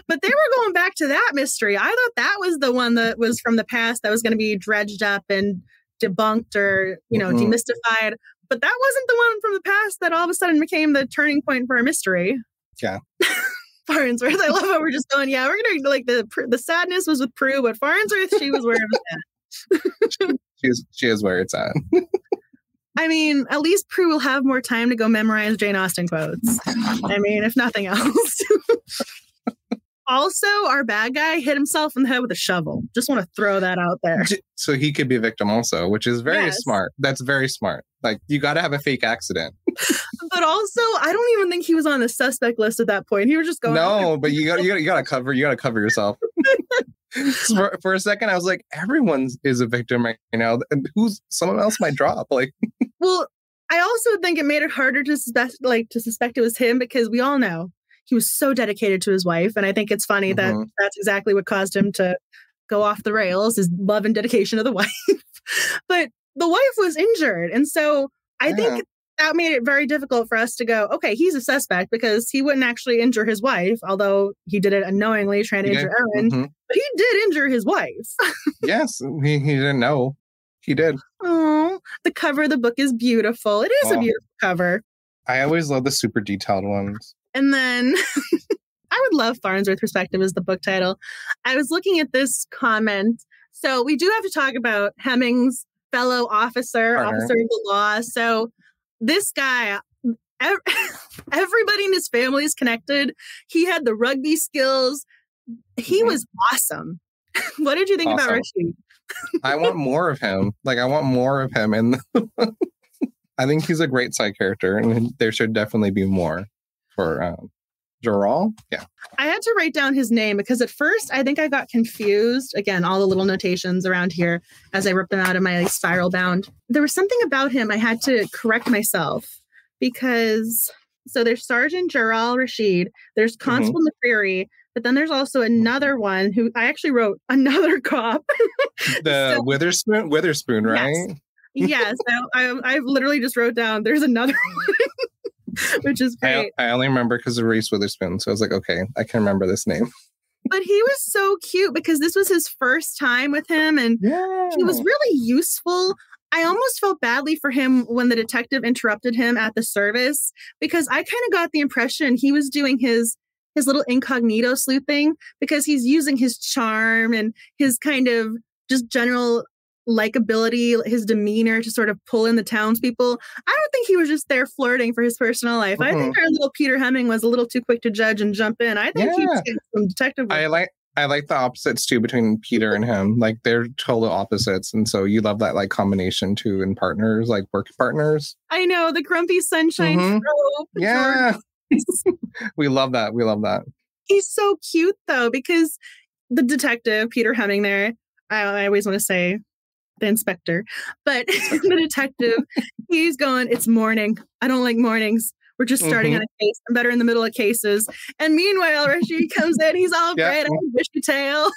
But they were going back to that mystery. I thought that was the one that was from the past that was going to be dredged up and debunked or, you know, demystified. But that wasn't the one from the past that all of a sudden became the turning point for a mystery. Yeah. Farnsworth, I love how we're just going, yeah, we're going to, like, the sadness was with Prue, but Farnsworth, she was where it was at. She is where it's at. I mean, at least Prue will have more time to go memorize Jane Austen quotes. I mean, if nothing else. Also, our bad guy hit himself in the head with a shovel. Just want to throw that out there. So he could be a victim also, which is very smart. That's very smart. Like, you got to have a fake accident. But also, I don't even think he was on the suspect list at that point. He was just going. No, but you got to cover yourself. For a second, I was like, everyone is a victim right now. And someone else might drop? Like, well, I also think it made it harder to suspect it was him, because we all know he was so dedicated to his wife. And I think it's funny that that's exactly what caused him to go off the rails, his love and dedication to the wife. But the wife was injured. And so I think that made it very difficult for us to go, okay, he's a suspect, because he wouldn't actually injure his wife, although he did it unknowingly trying to injure Erin. But he did injure his wife. Yes, he didn't know. He did. Oh, the cover of the book is beautiful. It is a beautiful cover. I always love the super detailed ones. And then I would love Farnsworth Perspective as the book title. I was looking at this comment. So we do have to talk about Hemming's fellow officer of the law. So this guy, everybody in his family is connected. He had the rugby skills. He was awesome. What did you think about Rashid? I want more of him. Like, I want more of him. And I think he's a great side character, and there should definitely be more. For Jarral? Yeah. I had to write down his name because at first I think I got confused. Again, all the little notations around here as I ripped them out of my spiral bound. There was something about him I had to correct myself because... So there's Sergeant Jarral Rashid. There's Constable McCreary. But then there's also another one who... I actually wrote another cop. The Witherspoon, right? Yes. Yeah, so I literally just wrote down, there's another one. Which is great. I only remember because of Reese Witherspoon. So I was like, okay, I can remember this name. But he was so cute because this was his first time with him. And he was really useful. I almost felt badly for him when the detective interrupted him at the service, because I kind of got the impression he was doing his little incognito sleuthing, because he's using his charm and his kind of just general likability, his demeanor to sort of pull in the townspeople. I don't think he was just there flirting for his personal life. I think our little Peter Hemming was a little too quick to judge and jump in. I think he was getting some detective work. I like the opposites too between Peter and him. Like, they're total opposites, and so you love that, like, combination too in partners, like work partners. I know, the grumpy sunshine trope. Yeah. We love that. He's so cute though, because the detective Peter Hemming there, I always want to say the inspector, but the detective, he's going, it's morning. I don't like mornings. We're just starting on a case. I'm better in the middle of cases. And meanwhile, Rashid comes in. He's all bright. I wish you tale.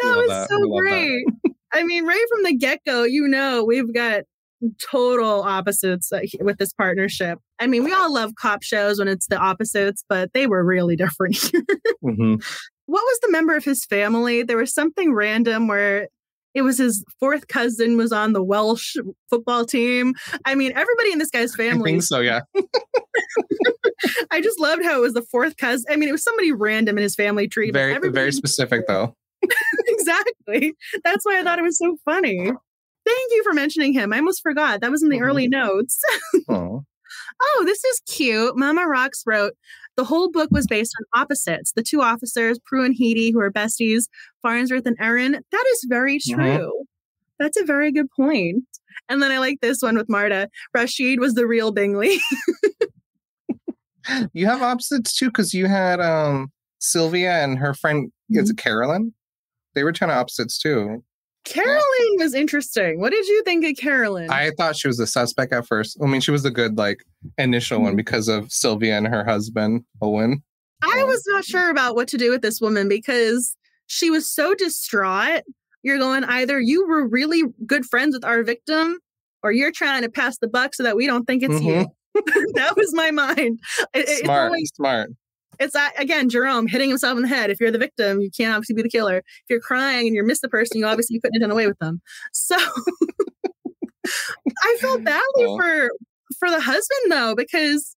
That was so great. I mean, right from the get-go, you know, we've got total opposites with this partnership. I mean, we all love cop shows when it's the opposites, but they were really different here. What was the member of his family? There was something random where it was his fourth cousin was on the Welsh football team. I mean, everybody in this guy's family. I think so, yeah. I just loved how it was the fourth cousin. I mean, it was somebody random in his family tree. Very, very specific, though. Exactly. That's why I thought it was so funny. Thank you for mentioning him. I almost forgot. That was in the early notes. oh, this is cute. Mama Rocks wrote, the whole book was based on opposites. The two officers, Prue and Heady, who are besties, Farnsworth and Erin. That is very true. Mm-hmm. That's a very good point. And then I like this one with Marta. Rashid was the real Bingley. You have opposites too, because you had Sylvia and her friend, mm-hmm. is it Carolyn? They were kind of opposites too. Carolyn was interesting. What did you think of Carolyn? I thought she was a suspect at first. I mean, she was the good, initial one because of Sylvia and her husband, Owen. I was not sure about what to do with this woman because she was so distraught. You're going, either you were really good friends with our victim or you're trying to pass the buck so that we don't think it's mm-hmm. you. That was my mind. It's smart. It's, again, Jerome hitting himself in the head. If you're the victim, you can't obviously be the killer. If you're crying and you miss the person, you obviously couldn't have done away with them. So I felt badly for the husband, though, because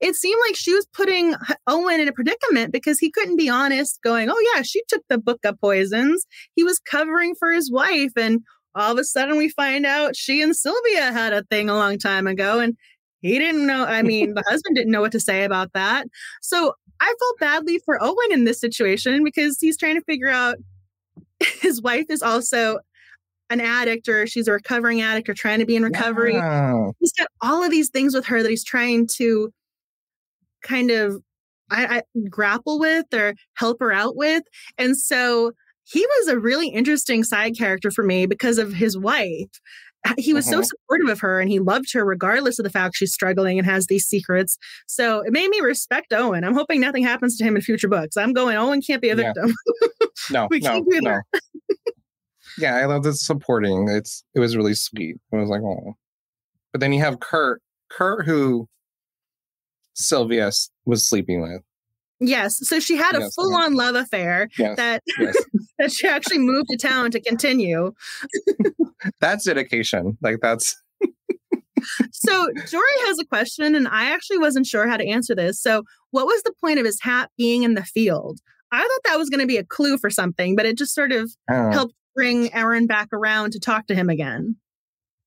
it seemed like she was putting Owen in a predicament because he couldn't be honest going, oh, yeah, she took the book of poisons. He was covering for his wife. And all of a sudden we find out she and Sylvia had a thing a long time ago. And he didn't know. I mean, the husband didn't know what to say about that. So I felt badly for Owen in this situation because he's trying to figure out his wife is also an addict or she's a recovering addict or trying to be in recovery. Wow. He's got all of these things with her that he's trying to kind of grapple with or help her out with. And so he was a really interesting side character for me because of his wife. He was so supportive of her and he loved her regardless of the fact she's struggling and has these secrets. So it made me respect Owen. I'm hoping nothing happens to him in future books. I'm going, Owen can't be a victim. No, we can't do that. Yeah, I love the supporting. It was really sweet. I was like, oh. But then you have Kurt who Sylvia was sleeping with. Yes. So she had a full-on love affair that she actually moved to town to continue. That's dedication. That's... So Jory has a question, and I actually wasn't sure how to answer this. So what was the point of his hat being in the field? I thought that was going to be a clue for something, but it just sort of helped bring Erin back around to talk to him again.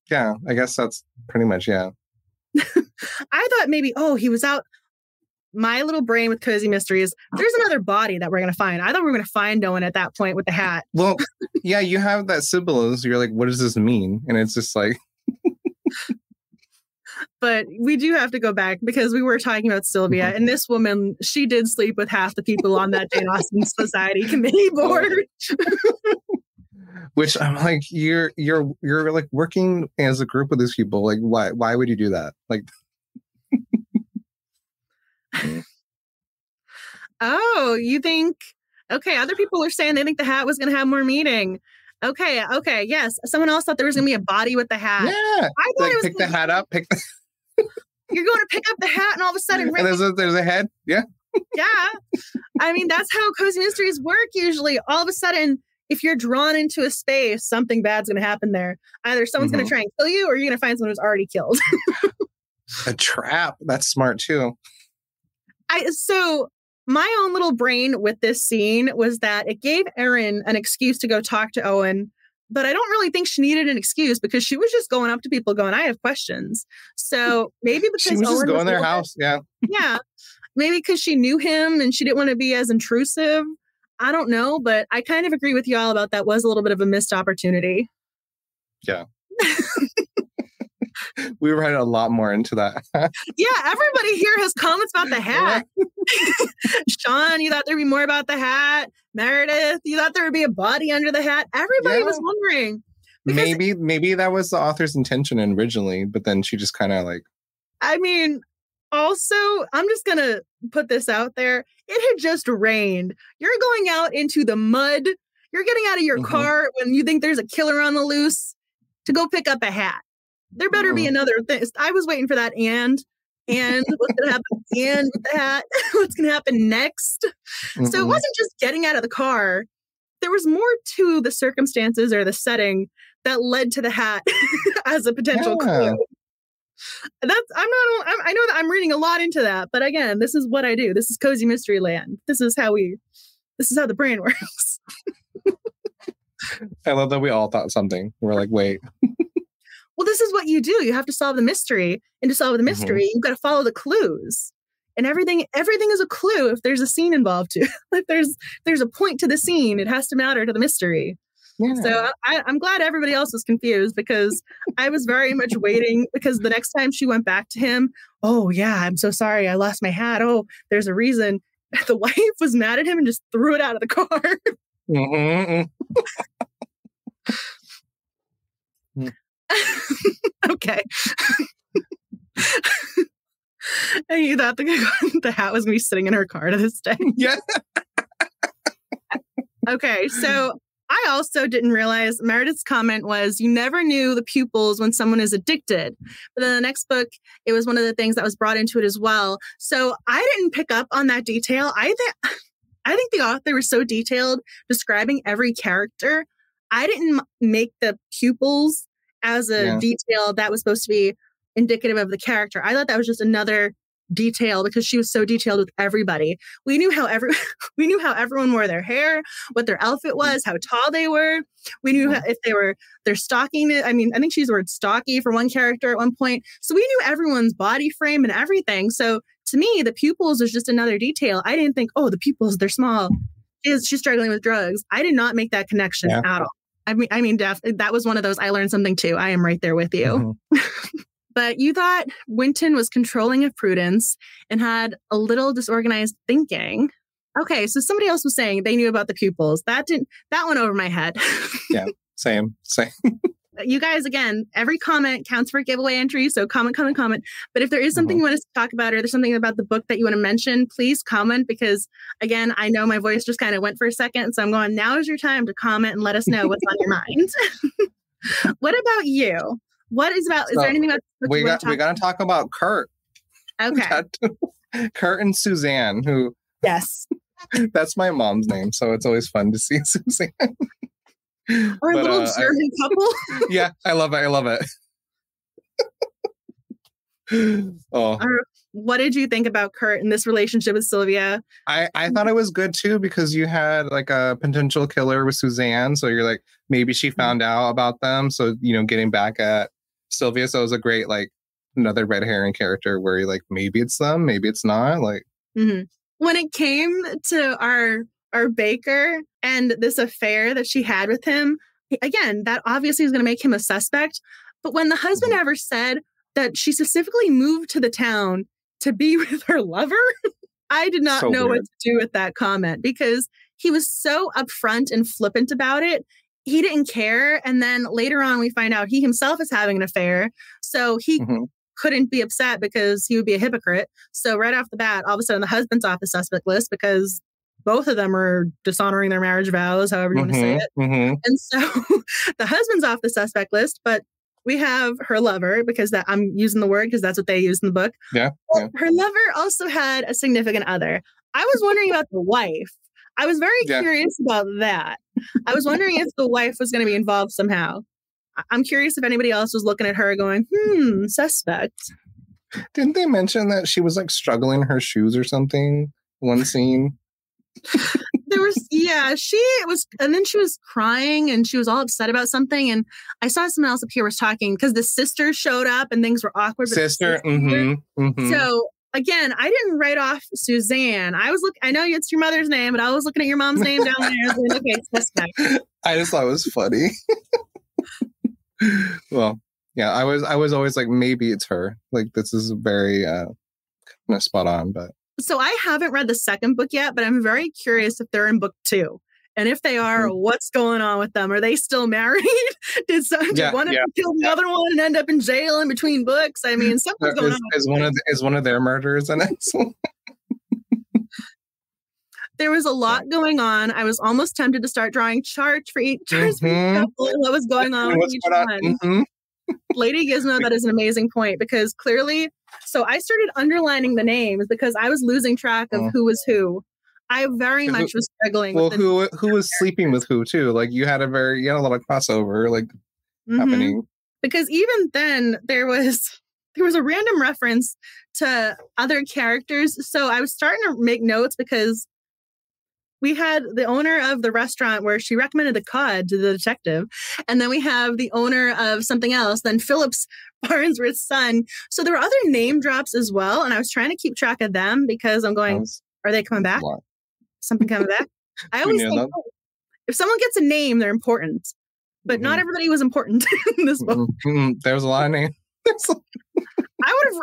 Yeah, I guess that's pretty much, I thought maybe, he was out... My little brain with Cozy Mysteries, there's another body that we're going to find. I thought we were going to find Owen at that point with the hat. Well, yeah, you have that symbolism. You're like, what does this mean? And it's just like... But we do have to go back because we were talking about Sylvia. And this woman, she did sleep with half the people on that Jane Austen Society committee board. Which I'm like, you're like working as a group with these people. Like, why would you do that? You think other people are saying they think the hat was going to have more meaning. Okay yes, someone else thought there was going to be a body with the hat. I thought it was pick the hat up, you're going to pick up the hat and all of a sudden there's a head. I mean, that's how Cozy Mysteries work usually. All of a sudden, if you're drawn into a space, something bad's going to happen there. Either someone's going to try and kill you or you're going to find someone who's already killed. A trap. That's smart too. So my own little brain with this scene was that it gave Erin an excuse to go talk to Owen, but I don't really think she needed an excuse because she was just going up to people going, I have questions. So maybe because she was just going to their house. Yeah. Maybe because she knew him and she didn't want to be as intrusive. I don't know, but I kind of agree with y'all about that was a little bit of a missed opportunity. Yeah. We read a lot more into that. Everybody here has comments about the hat. Sean, you thought there'd be more about the hat. Meredith, you thought there would be a body under the hat. Everybody was wondering. Maybe that was the author's intention originally, but then she just kind of I mean, also, I'm just going to put this out there. It had just rained. You're going out into the mud. You're getting out of your car when you think there's a killer on the loose to go pick up a hat. There better be another thing. I was waiting for that. And what's going to happen? And with the hat, what's going to happen next? So it wasn't just getting out of the car. There was more to the circumstances or the setting that led to the hat as a potential clue. I know that I'm reading a lot into that, but again, this is what I do. This is Cozy Mystery Land. This is how the brain works. I love that we all thought something. We're like, wait. well, this is what you do. You have to solve the mystery. And to solve the mystery, you've got to follow the clues. And everything is a clue if there's a scene involved too. If there's a point to the scene, it has to matter to the mystery. Yeah. So I'm glad everybody else was confused, because I was very much waiting, because the next time she went back to him, oh yeah, I'm so sorry, I lost my hat. Oh, there's a reason. The wife was mad at him and just threw it out of the car. Okay. I knew that the hat was going to be sitting in her car to this day. Yeah. Okay, so I also didn't realize Meredith's comment was, you never knew the pupils when someone is addicted. But then the next book, it was one of the things that was brought into it as well. So I didn't pick up on that detail. I think the author was so detailed describing every character. I didn't make the pupils as a detail that was supposed to be indicative of the character. I thought that was just another detail, because she was so detailed with everybody. We knew how everyone wore their hair, what their outfit was, how tall they were. We knew if they were their stocking. I mean, I think she used the word stocky for one character at one point. So we knew everyone's body frame and everything. So to me, the pupils is just another detail. I didn't think, oh, the pupils, they're small. She's struggling with drugs. I did not make that connection at all. I mean, that was one of those I learned something too. I am right there with you. Mm-hmm. But you thought Winton was controlling of Prudence and had a little disorganized thinking. Okay, so somebody else was saying they knew about the pupils. That went over my head. Yeah, same. You guys, again, every comment counts for a giveaway entry. So comment. But if there is something you want us to talk about, or there's something about the book that you want to mention, please comment, because again, I know my voice just kind of went for a second. So I'm going, now is your time to comment and let us know what's on your mind. What about you? What is about? Is there anything about this book we got to talk about? Kurt. Okay. Kurt and Suzanne. Who? Yes. That's my mom's name, so it's always fun to see Suzanne. Our little German couple. Yeah, I love it. Oh. What did you think about Kurt and this relationship with Sylvia? I thought it was good too, because you had like a potential killer with Suzanne, so you're like, maybe she found out about them, so getting back at Sylvia. So it was a great, like, another red herring character where you're like, maybe it's them, maybe it's not. Like when it came to our baker and this affair that she had with him, again, that obviously is going to make him a suspect. But when the husband ever said that she specifically moved to the town to be with her lover, I did not know what to do with that comment, because he was so upfront and flippant about it. He didn't care. And then later on, we find out he himself is having an affair. So he couldn't be upset because he would be a hypocrite. So right off the bat, all of a sudden, the husband's off the suspect list because both of them are dishonoring their marriage vows, however you want to say it. And so the husband's off the suspect list, but we have her lover, because that I'm using the word because that's what they use in the book. Yeah. Her lover also had a significant other. I was wondering about the wife. I was very curious about that. I was wondering if the wife was going to be involved somehow. I'm curious if anybody else was looking at her going, suspect. Didn't they mention that she was like struggling her shoes or something? One scene. And then she was crying and she was all upset about something. And I saw someone else up here was talking because the sister showed up and things were awkward. So again, I didn't write off Suzanne. I know it's your mother's name, but I was looking at your mom's name down there. I was like, okay, it's this. I just thought it was funny. Well, yeah, I was always like, maybe it's her. Like, this is very kind of spot on, but. So I haven't read the second book yet, but I'm very curious if they're in book two. And if they are, what's going on with them? Are they still married? Did one of them kill the other one and end up in jail in between books? I mean, something's going on. Is one of their murders an excellent? There was a lot going on. I was almost tempted to start drawing charts for each couple and what was going on with each one. Lady Gizmo, that is an amazing point, because clearly, so I started underlining the names because I was losing track of who was who. I very much was struggling. Well, with who was sleeping with who too? Like you had a lot of crossover happening. Because even then there was a random reference to other characters. So I was starting to make notes because We had the owner of the restaurant where she recommended the cod to the detective. And then we have the owner of something else, then Phillips Farnsworth's son. So there were other name drops as well. And I was trying to keep track of them because I'm going, are they coming back? What? Something coming back? I always think, oh, if someone gets a name, they're important. But not everybody was important in this book. There's a lot of names.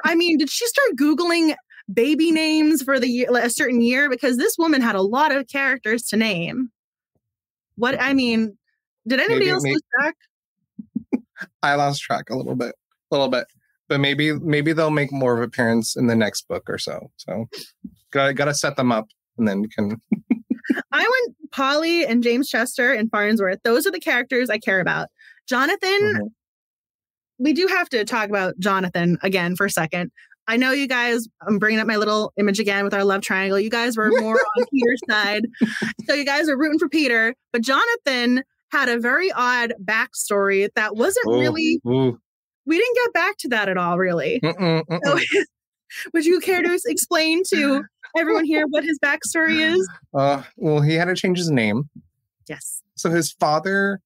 I mean, did she start Googling baby names for the year, a certain year? Because this woman had a lot of characters to name. What, I mean, did anybody else lose track? I lost track a little bit. But maybe they'll make more of an appearance in the next book or so. So gotta set them up and then you can... I went Polly and James Chester and Farnsworth. Those are the characters I care about. Jonathan... Mm-hmm. We do have to talk about Jonathan again for a second. I know you guys, I'm bringing up my little image again with our love triangle. You guys were more on Peter's side. So you guys are rooting for Peter. But Jonathan had a very odd backstory that wasn't we didn't get back to that at all, really. So, would you care to explain to everyone here what his backstory is? Well, he had to change his name. Yes. So his father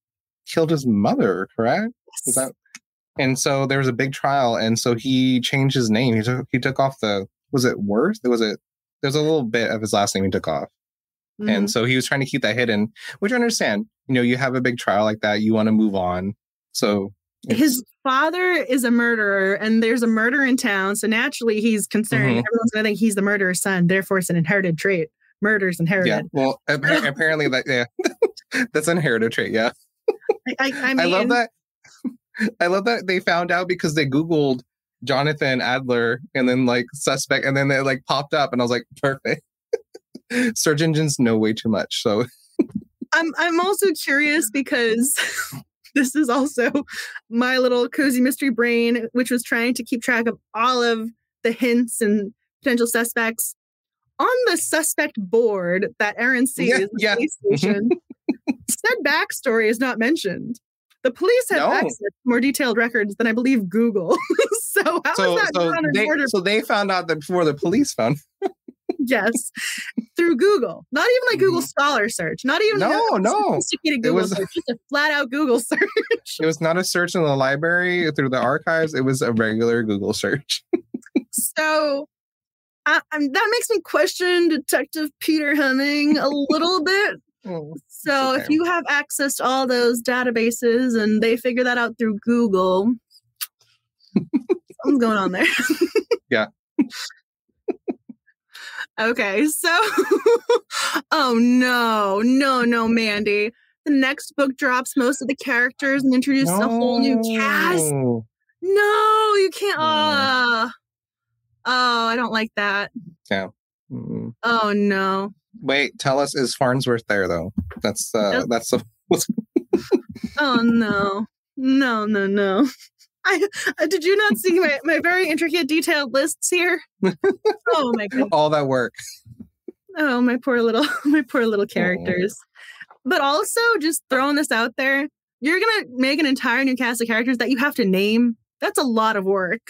killed his mother, correct? Yes. Was that... And so there was a big trial, and so he changed his name. He took off the, was it Worth? There's a little bit of his last name he took off. Mm-hmm. And so he was trying to keep that hidden, which I understand. You know, you have a big trial like that, you want to move on. So his father is a murderer, and there's a murder in town. So naturally, he's concerned. Mm-hmm. Everyone's going to think he's the murderer's son. Therefore, it's an inherited trait. Murder's inherited. Yeah, well, apparently that, yeah, that's an inherited trait. Yeah. I mean, I love that. I love that they found out because they Googled Jonathan Adler and then like suspect and then they like popped up and I was like, perfect. Search engines know way too much. So I'm also curious because this is also my little cozy mystery brain, which was trying to keep track of all of the hints and potential suspects on the suspect board that Erin sees in the police station. Said backstory is not mentioned. The police have access to more detailed records than I believe Google. So they found out that before the police found. Yes. Through Google. Not even like Google Scholar search. Not even sophisticated Google search. Just a flat out Google search. It was not a search in the library through the archives. It was a regular Google search. So that makes me question Detective Peter Hemming a little bit. So if you have access to all those databases and they figure that out through Google, something's going on there. Yeah. Okay. So, no, Mandy. The next book drops most of the characters and introduces a whole new cast. No, you can't. Oh, I don't like that. Yeah. Mm-hmm. Oh, no. Wait, tell us, is Farnsworth there though? Oh no! I did you not see my very intricate, detailed lists here? Oh my god! All that work. Oh my poor little characters. But also, just throwing this out there, you're gonna make an entire new cast of characters that you have to name. That's a lot of work.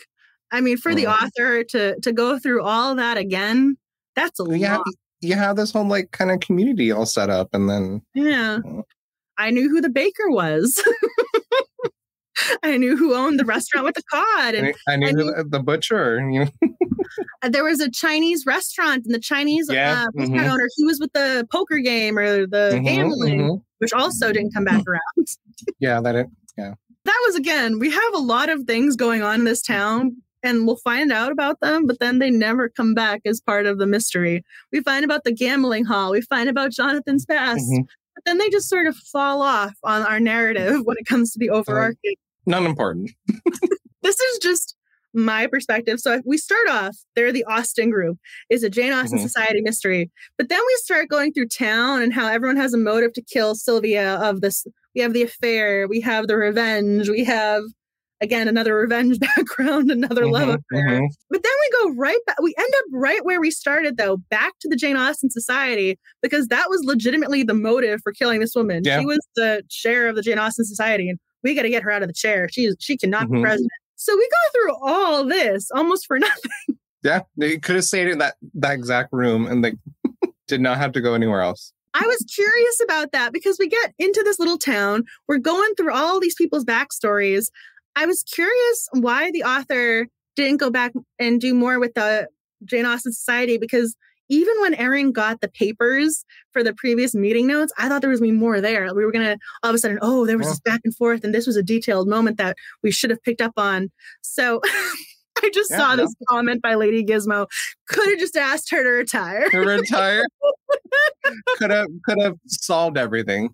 I mean, for the author to go through all that again, that's a lot. You have this whole like kind of community all set up and then. Yeah. I knew who the baker was. I knew who owned the restaurant with the cod. And I knew the butcher. There was a Chinese restaurant and the Chinese restaurant owner, he was with the poker game or the gambling, which also didn't come back around. That was, again, we have a lot of things going on in this town. And we'll find out about them, but then they never come back as part of the mystery. We find about the gambling hall. We find about Jonathan's past. But then they just sort of fall off on our narrative when it comes to the overarching. Not important. This is just my perspective. So if we start off, they're the Austen group. It's a Jane Austen Society mystery. But then we start going through town and how everyone has a motive to kill Sylvia of this. We have the affair. We have the revenge. We have... Again, another revenge background, another love affair. But then we go right back. We end up right where we started, though, back to the Jane Austen Society, because that was legitimately the motive for killing this woman. Yeah. She was the chair of the Jane Austen Society, and we got to get her out of the chair. She cannot be president. So we go through all this almost for nothing. Yeah, they could have stayed in that exact room and they did not have to go anywhere else. I was curious about that because we get into this little town. We're going through all these people's backstories. I was curious why the author didn't go back and do more with the Jane Austen Society, because even when Erin got the papers for the previous meeting notes, I thought there was going to be more there. We were going to all of a sudden, oh, there was this back and forth, and this was a detailed moment that we should have picked up on. So I just saw this comment by Lady Gizmo. Could have just asked her to retire. Could have solved everything.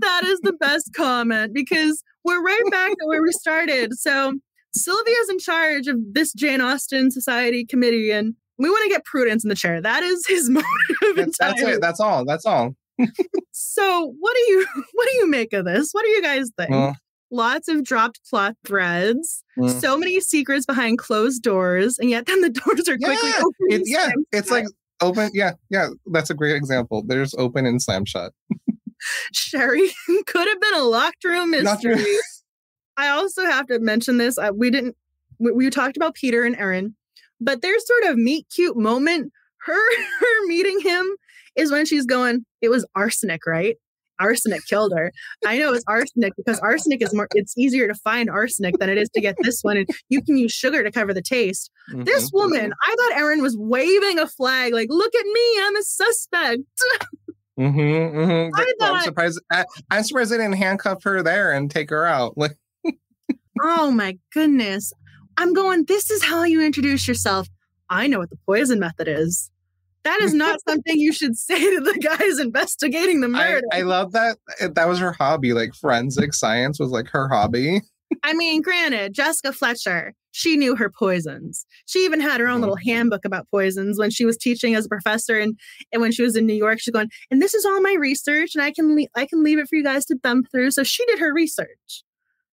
That is the best comment, because we're right back to where we started. So Sylvia's in charge of this Jane Austen Society committee, and we want to get Prudence in the chair. That is his motive. That's it. That's all. So what do you make of this? What do you guys think? Lots of dropped plot threads, so many secrets behind closed doors, and yet then the doors are quickly open. It's like open. Yeah. That's a great example. There's open and slam shut. Sherry could have been a locked room mystery. I also have to mention this. We talked about Peter and Erin, but their sort of meet cute moment, her meeting him, is when she's going, it was arsenic, right? Arsenic killed her. I know it's arsenic because arsenic is it's easier to find arsenic than it is to get this one. And you can use sugar to cover the taste. Mm-hmm. This woman, I thought Erin was waving a flag, like, look at me, I'm a suspect. Mm-hmm, mm-hmm. I'm surprised they didn't handcuff her there and take her out. Like, oh my goodness. I'm going, this is how you introduce yourself. I know what the poison method is. That is not something you should say to the guys investigating the murder. I love that. That was her hobby. Like, forensic science was like her hobby. I mean, granted, Jessica Fletcher, she knew her poisons. She even had her own little handbook about poisons when she was teaching as a professor. And when she was in New York, she's going, and this is all my research, and I can leave it for you guys to thumb through. So she did her research.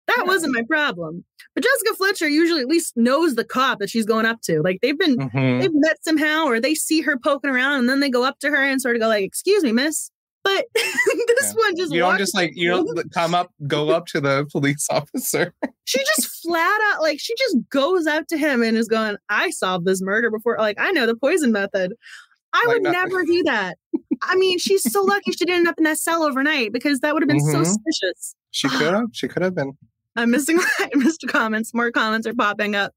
That wasn't my problem. But Jessica Fletcher usually at least knows the cop that she's going up to. Like, they've met somehow, or they see her poking around, and then they go up to her and sort of go like, excuse me, miss. But this one just, you don't just like, you don't go up to the police officer. She just flat out, like, she just goes up to him and is going, I solved this murder before. Like, I know the poison method. I would never do that. I mean, she's so lucky she didn't end up in that cell overnight, because that would have been so suspicious. She could have been. I missed comments. More comments are popping up.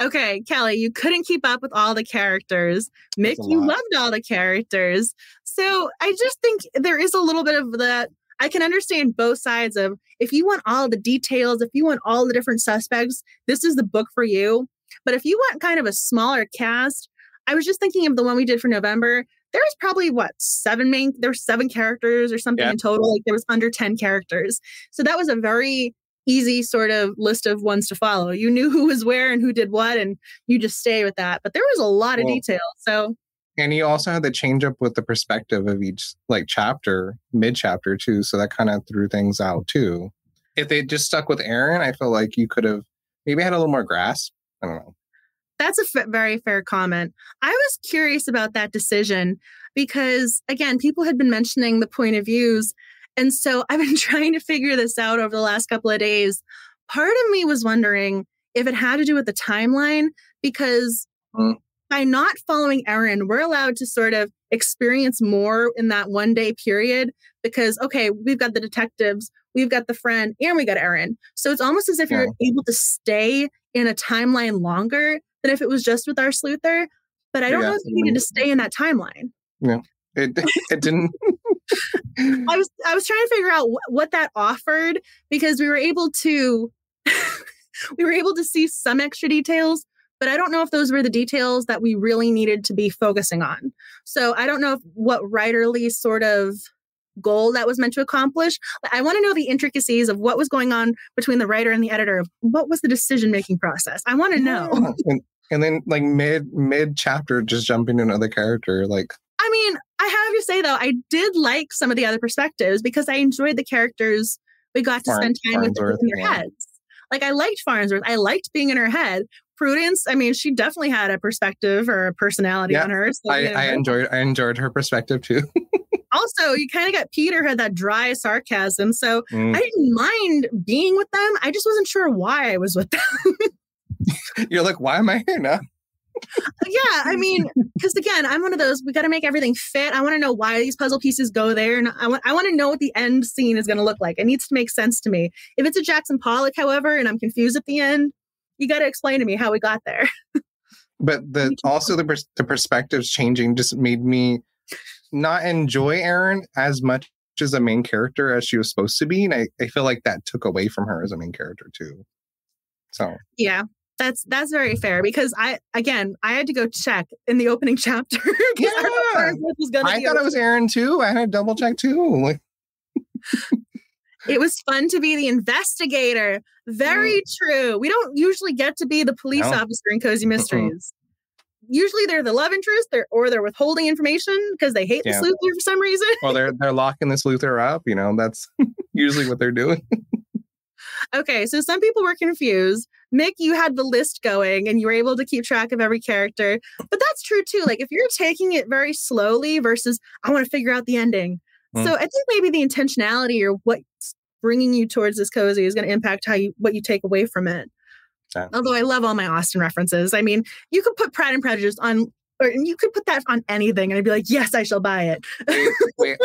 Okay, Kelly, you couldn't keep up with all the characters. Mick, you loved all the characters. So I just think there is a little bit of that. I can understand both sides of, if you want all the details, if you want all the different suspects, this is the book for you. But if you want kind of a smaller cast, I was just thinking of the one we did for November. There was probably, there were 7 characters or something in total. Like, there was under 10 characters. So that was a very easy sort of list of ones to follow. You knew who was where and who did what, and you just stay with that. But there was a lot of detail. So, and you also had the change up with the perspective of each, like, chapter, mid-chapter too. So that kind of threw things out too. If they just stuck with Erin, I feel like you could have maybe had a little more grasp. I don't know. That's a very fair comment. I was curious about that decision because, again, people had been mentioning the point of views. And so I've been trying to figure this out over the last couple of days. Part of me was wondering if it had to do with the timeline, because by not following Erin, we're allowed to sort of experience more in that 1 day period because, okay, we've got the detectives, we've got the friend, and we got Erin. So it's almost as if you're able to stay in a timeline longer than if it was just with our sleuther. But I don't know if you needed to stay in that timeline. Yeah, it didn't. I was trying to figure out what that offered, because we were able to see some extra details, but I don't know if those were the details that we really needed to be focusing on. So I don't know what writerly sort of goal that was meant to accomplish. I want to know the intricacies of what was going on between the writer and the editor. Of what was the decision-making process? I want to know. And then, like, mid chapter, just jump into another character, like. I mean, I have to say, though, I did like some of the other perspectives because I enjoyed the characters we got to spend time with in their heads. Like, I liked Farnsworth. I liked being in her head. Prudence, I mean, she definitely had a perspective or a personality on her. So, I enjoyed her perspective, too. Also, you kind of got Peter had that dry sarcasm. So I didn't mind being with them. I just wasn't sure why I was with them. You're like, why am I here now? Yeah, I mean, because again, I'm one of those, we got to make everything fit. I want to know why these puzzle pieces go there. And I want to know what the end scene is going to look like. It needs to make sense to me. If it's a Jackson Pollock, however, and I'm confused at the end, you got to explain to me how we got there. But the perspectives changing just made me not enjoy Erin as much as a main character as she was supposed to be. And I feel like that took away from her as a main character too. So yeah, that's very fair, because I had to go check in the opening chapter. Yeah, I thought it was Erin too. I had to double check too. It was fun to be the investigator. Very true. We don't usually get to be the police officer in Cozy Mysteries. Usually they're the love interest, they're withholding information because they hate the sleuther for some reason. Well, they're locking the sleuther up. You know, that's usually what they're doing. Okay, so some people were confused. Mick, you had the list going and you were able to keep track of every character. But that's true, too. Like, if you're taking it very slowly versus I want to figure out the ending. So I think maybe the intentionality or what's bringing you towards this cozy is going to impact what you take away from it. Yeah. Although I love all my Austen references. I mean, you could put Pride and Prejudice on, or you could put that on anything, and I'd be like, yes, I shall buy it. Wait,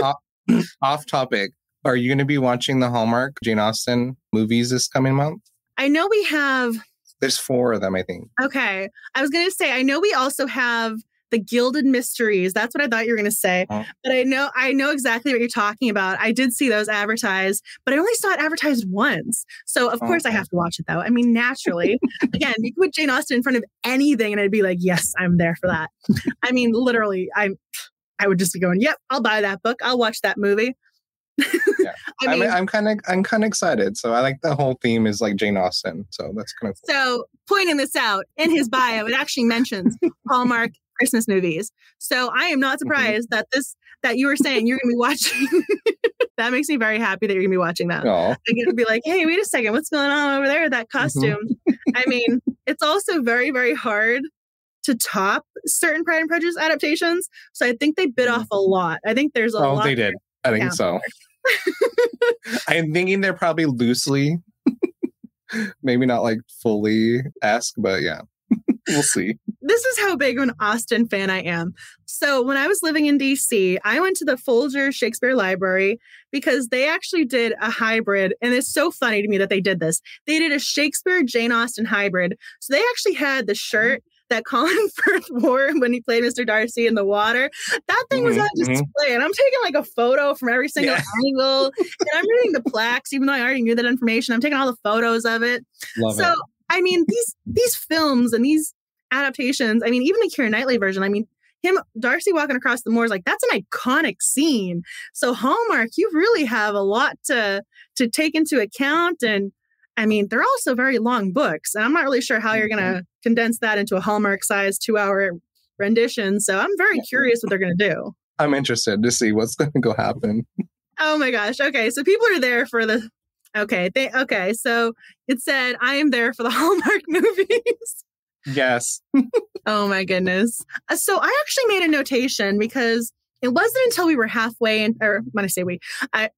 off topic. Are you going to be watching the Hallmark Jane Austen movies this coming month? I know we have... There's 4 of them, I think. Okay. I was going to say, I know we also have the Gilded Mysteries. That's what I thought you were going to say. Oh. But I know exactly what you're talking about. I did see those advertised, but I only saw it advertised once. So, of course, I have to watch it, though. I mean, naturally. Again, you could put Jane Austen in front of anything, and I'd be like, yes, I'm there for that. I mean, literally, I would just be going, yep, I'll buy that book. I'll watch that movie. Yeah. I mean, I'm kind of excited. So I like the whole theme is like Jane Austen. So that's kind of cool. So pointing this out in his bio, it actually mentions Hallmark Christmas movies. So I am not surprised that you were saying you're going to be watching. That makes me very happy that you're going to be watching that. Aww. I'm going to be like, hey, wait a second, what's going on over there with that costume? I mean, it's also very, very hard to top certain Pride and Prejudice adaptations. So I think they bit off a lot. I think there's a lot. Oh, they did. I think so. I'm thinking they're probably loosely, maybe not like fully-esque, but yeah, we'll see. This is how big of an Austen fan I am. So when I was living in DC, I went to the Folger Shakespeare Library because they actually did a hybrid. And it's so funny to me that they did this. They did a Shakespeare Jane Austen hybrid. So they actually had the shirt that Colin Firth wore when he played Mr. Darcy in The Water. That thing was on display. And I'm taking like a photo from every single angle. And I'm reading the plaques, even though I already knew that information. I'm taking all the photos of it. Love it. I mean, these films and these adaptations, I mean, even the Keira Knightley version, I mean, Darcy walking across the moors, like that's an iconic scene. So Hallmark, you really have a lot to take into account. And I mean, they're also very long books. And I'm not really sure how you're going to condense that into a Hallmark-sized 2-hour rendition. So I'm very curious what they're going to do. I'm interested to see what's going to go happen. Oh, my gosh. Okay. So people are there for the... Okay. Okay. So it said, I am there for the Hallmark movies. Yes. Oh, my goodness. So I actually made a notation because... It wasn't until we were halfway in, or when I say we,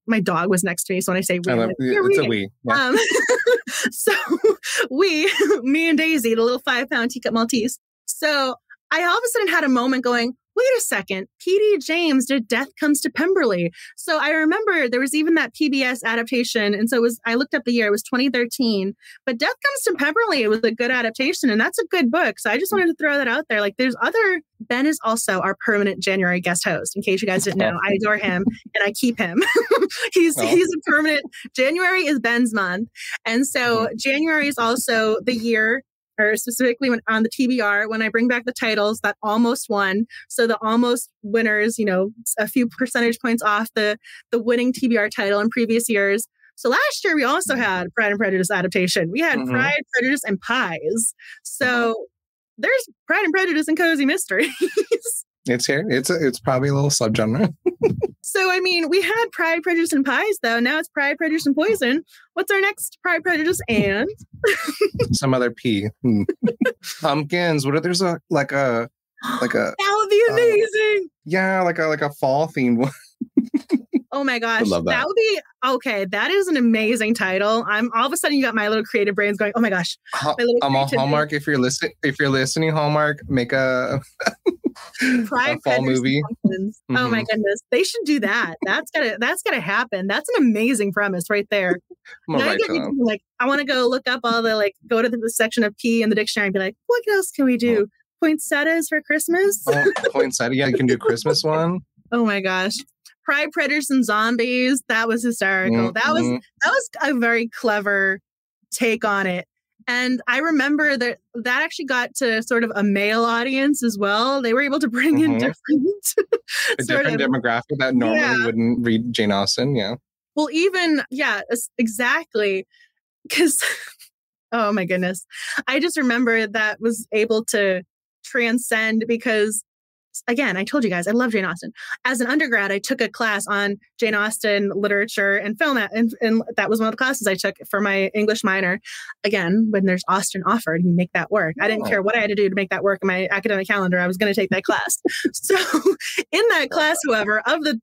my dog was next to me. So when I say we, it's a we. Yeah. So me and Daisy, the little 5-pound teacup Maltese. So I all of a sudden had a moment going, wait a second, P.D. James did Death Comes to Pemberley. So I remember there was even that PBS adaptation. And so it was, I looked up the year, it was 2013. But Death Comes to Pemberley was a good adaptation, and that's a good book. So I just wanted to throw that out there. Like there's other, Ben is also our permanent January guest host, in case you guys didn't know. I adore him and I keep him. He's a permanent, January is Ben's month. And so January is also the year, or specifically when on the TBR, when I bring back the titles that almost won. So the almost winners, you know, a few percentage points off the winning TBR title in previous years. So last year we also had Pride and Prejudice adaptation. We had Pride, Prejudice, and Pies. So there's Pride and Prejudice and Cozy Mysteries. It's here. It's probably a little subgenre. So, I mean, we had Pride, Prejudice, and Pies, though. Now it's Pride, Prejudice, and Poison. What's our next Pride, Prejudice, and? Some other P. Pumpkins. What if there's a... That would be amazing. Yeah, like a fall-themed one. Oh my gosh. That would be, okay, that is an amazing title. I'm all of a sudden, you got my little creative brains going, oh my gosh. I'm all Hallmark. If you're listening, Hallmark, make a fall movie. Mm-hmm. Oh my goodness. They should do that. That's gotta happen. That's an amazing premise right there. I want to go look up all the, go to the section of P in the dictionary and be like, what else can we do? Poinsettias for Christmas? Poinsettia. Yeah, you can do a Christmas one. Oh my gosh. Pride, Prejudice, and Zombies. That was hysterical. Mm-hmm. That was a very clever take on it. And I remember that actually got to sort of a male audience as well. They were able to bring in different demographic that normally wouldn't read Jane Austen. Yeah. Well, exactly. Because, oh my goodness. I just remember that was able to transcend because, again, I told you guys, I love Jane Austen. As an undergrad, I took a class on Jane Austen literature and film, and that was one of the classes I took for my English minor. Again, when there's Austen offered, you make that work. I didn't care what I had to do to make that work in my academic calendar. I was going to take that class. So in that class, however, of the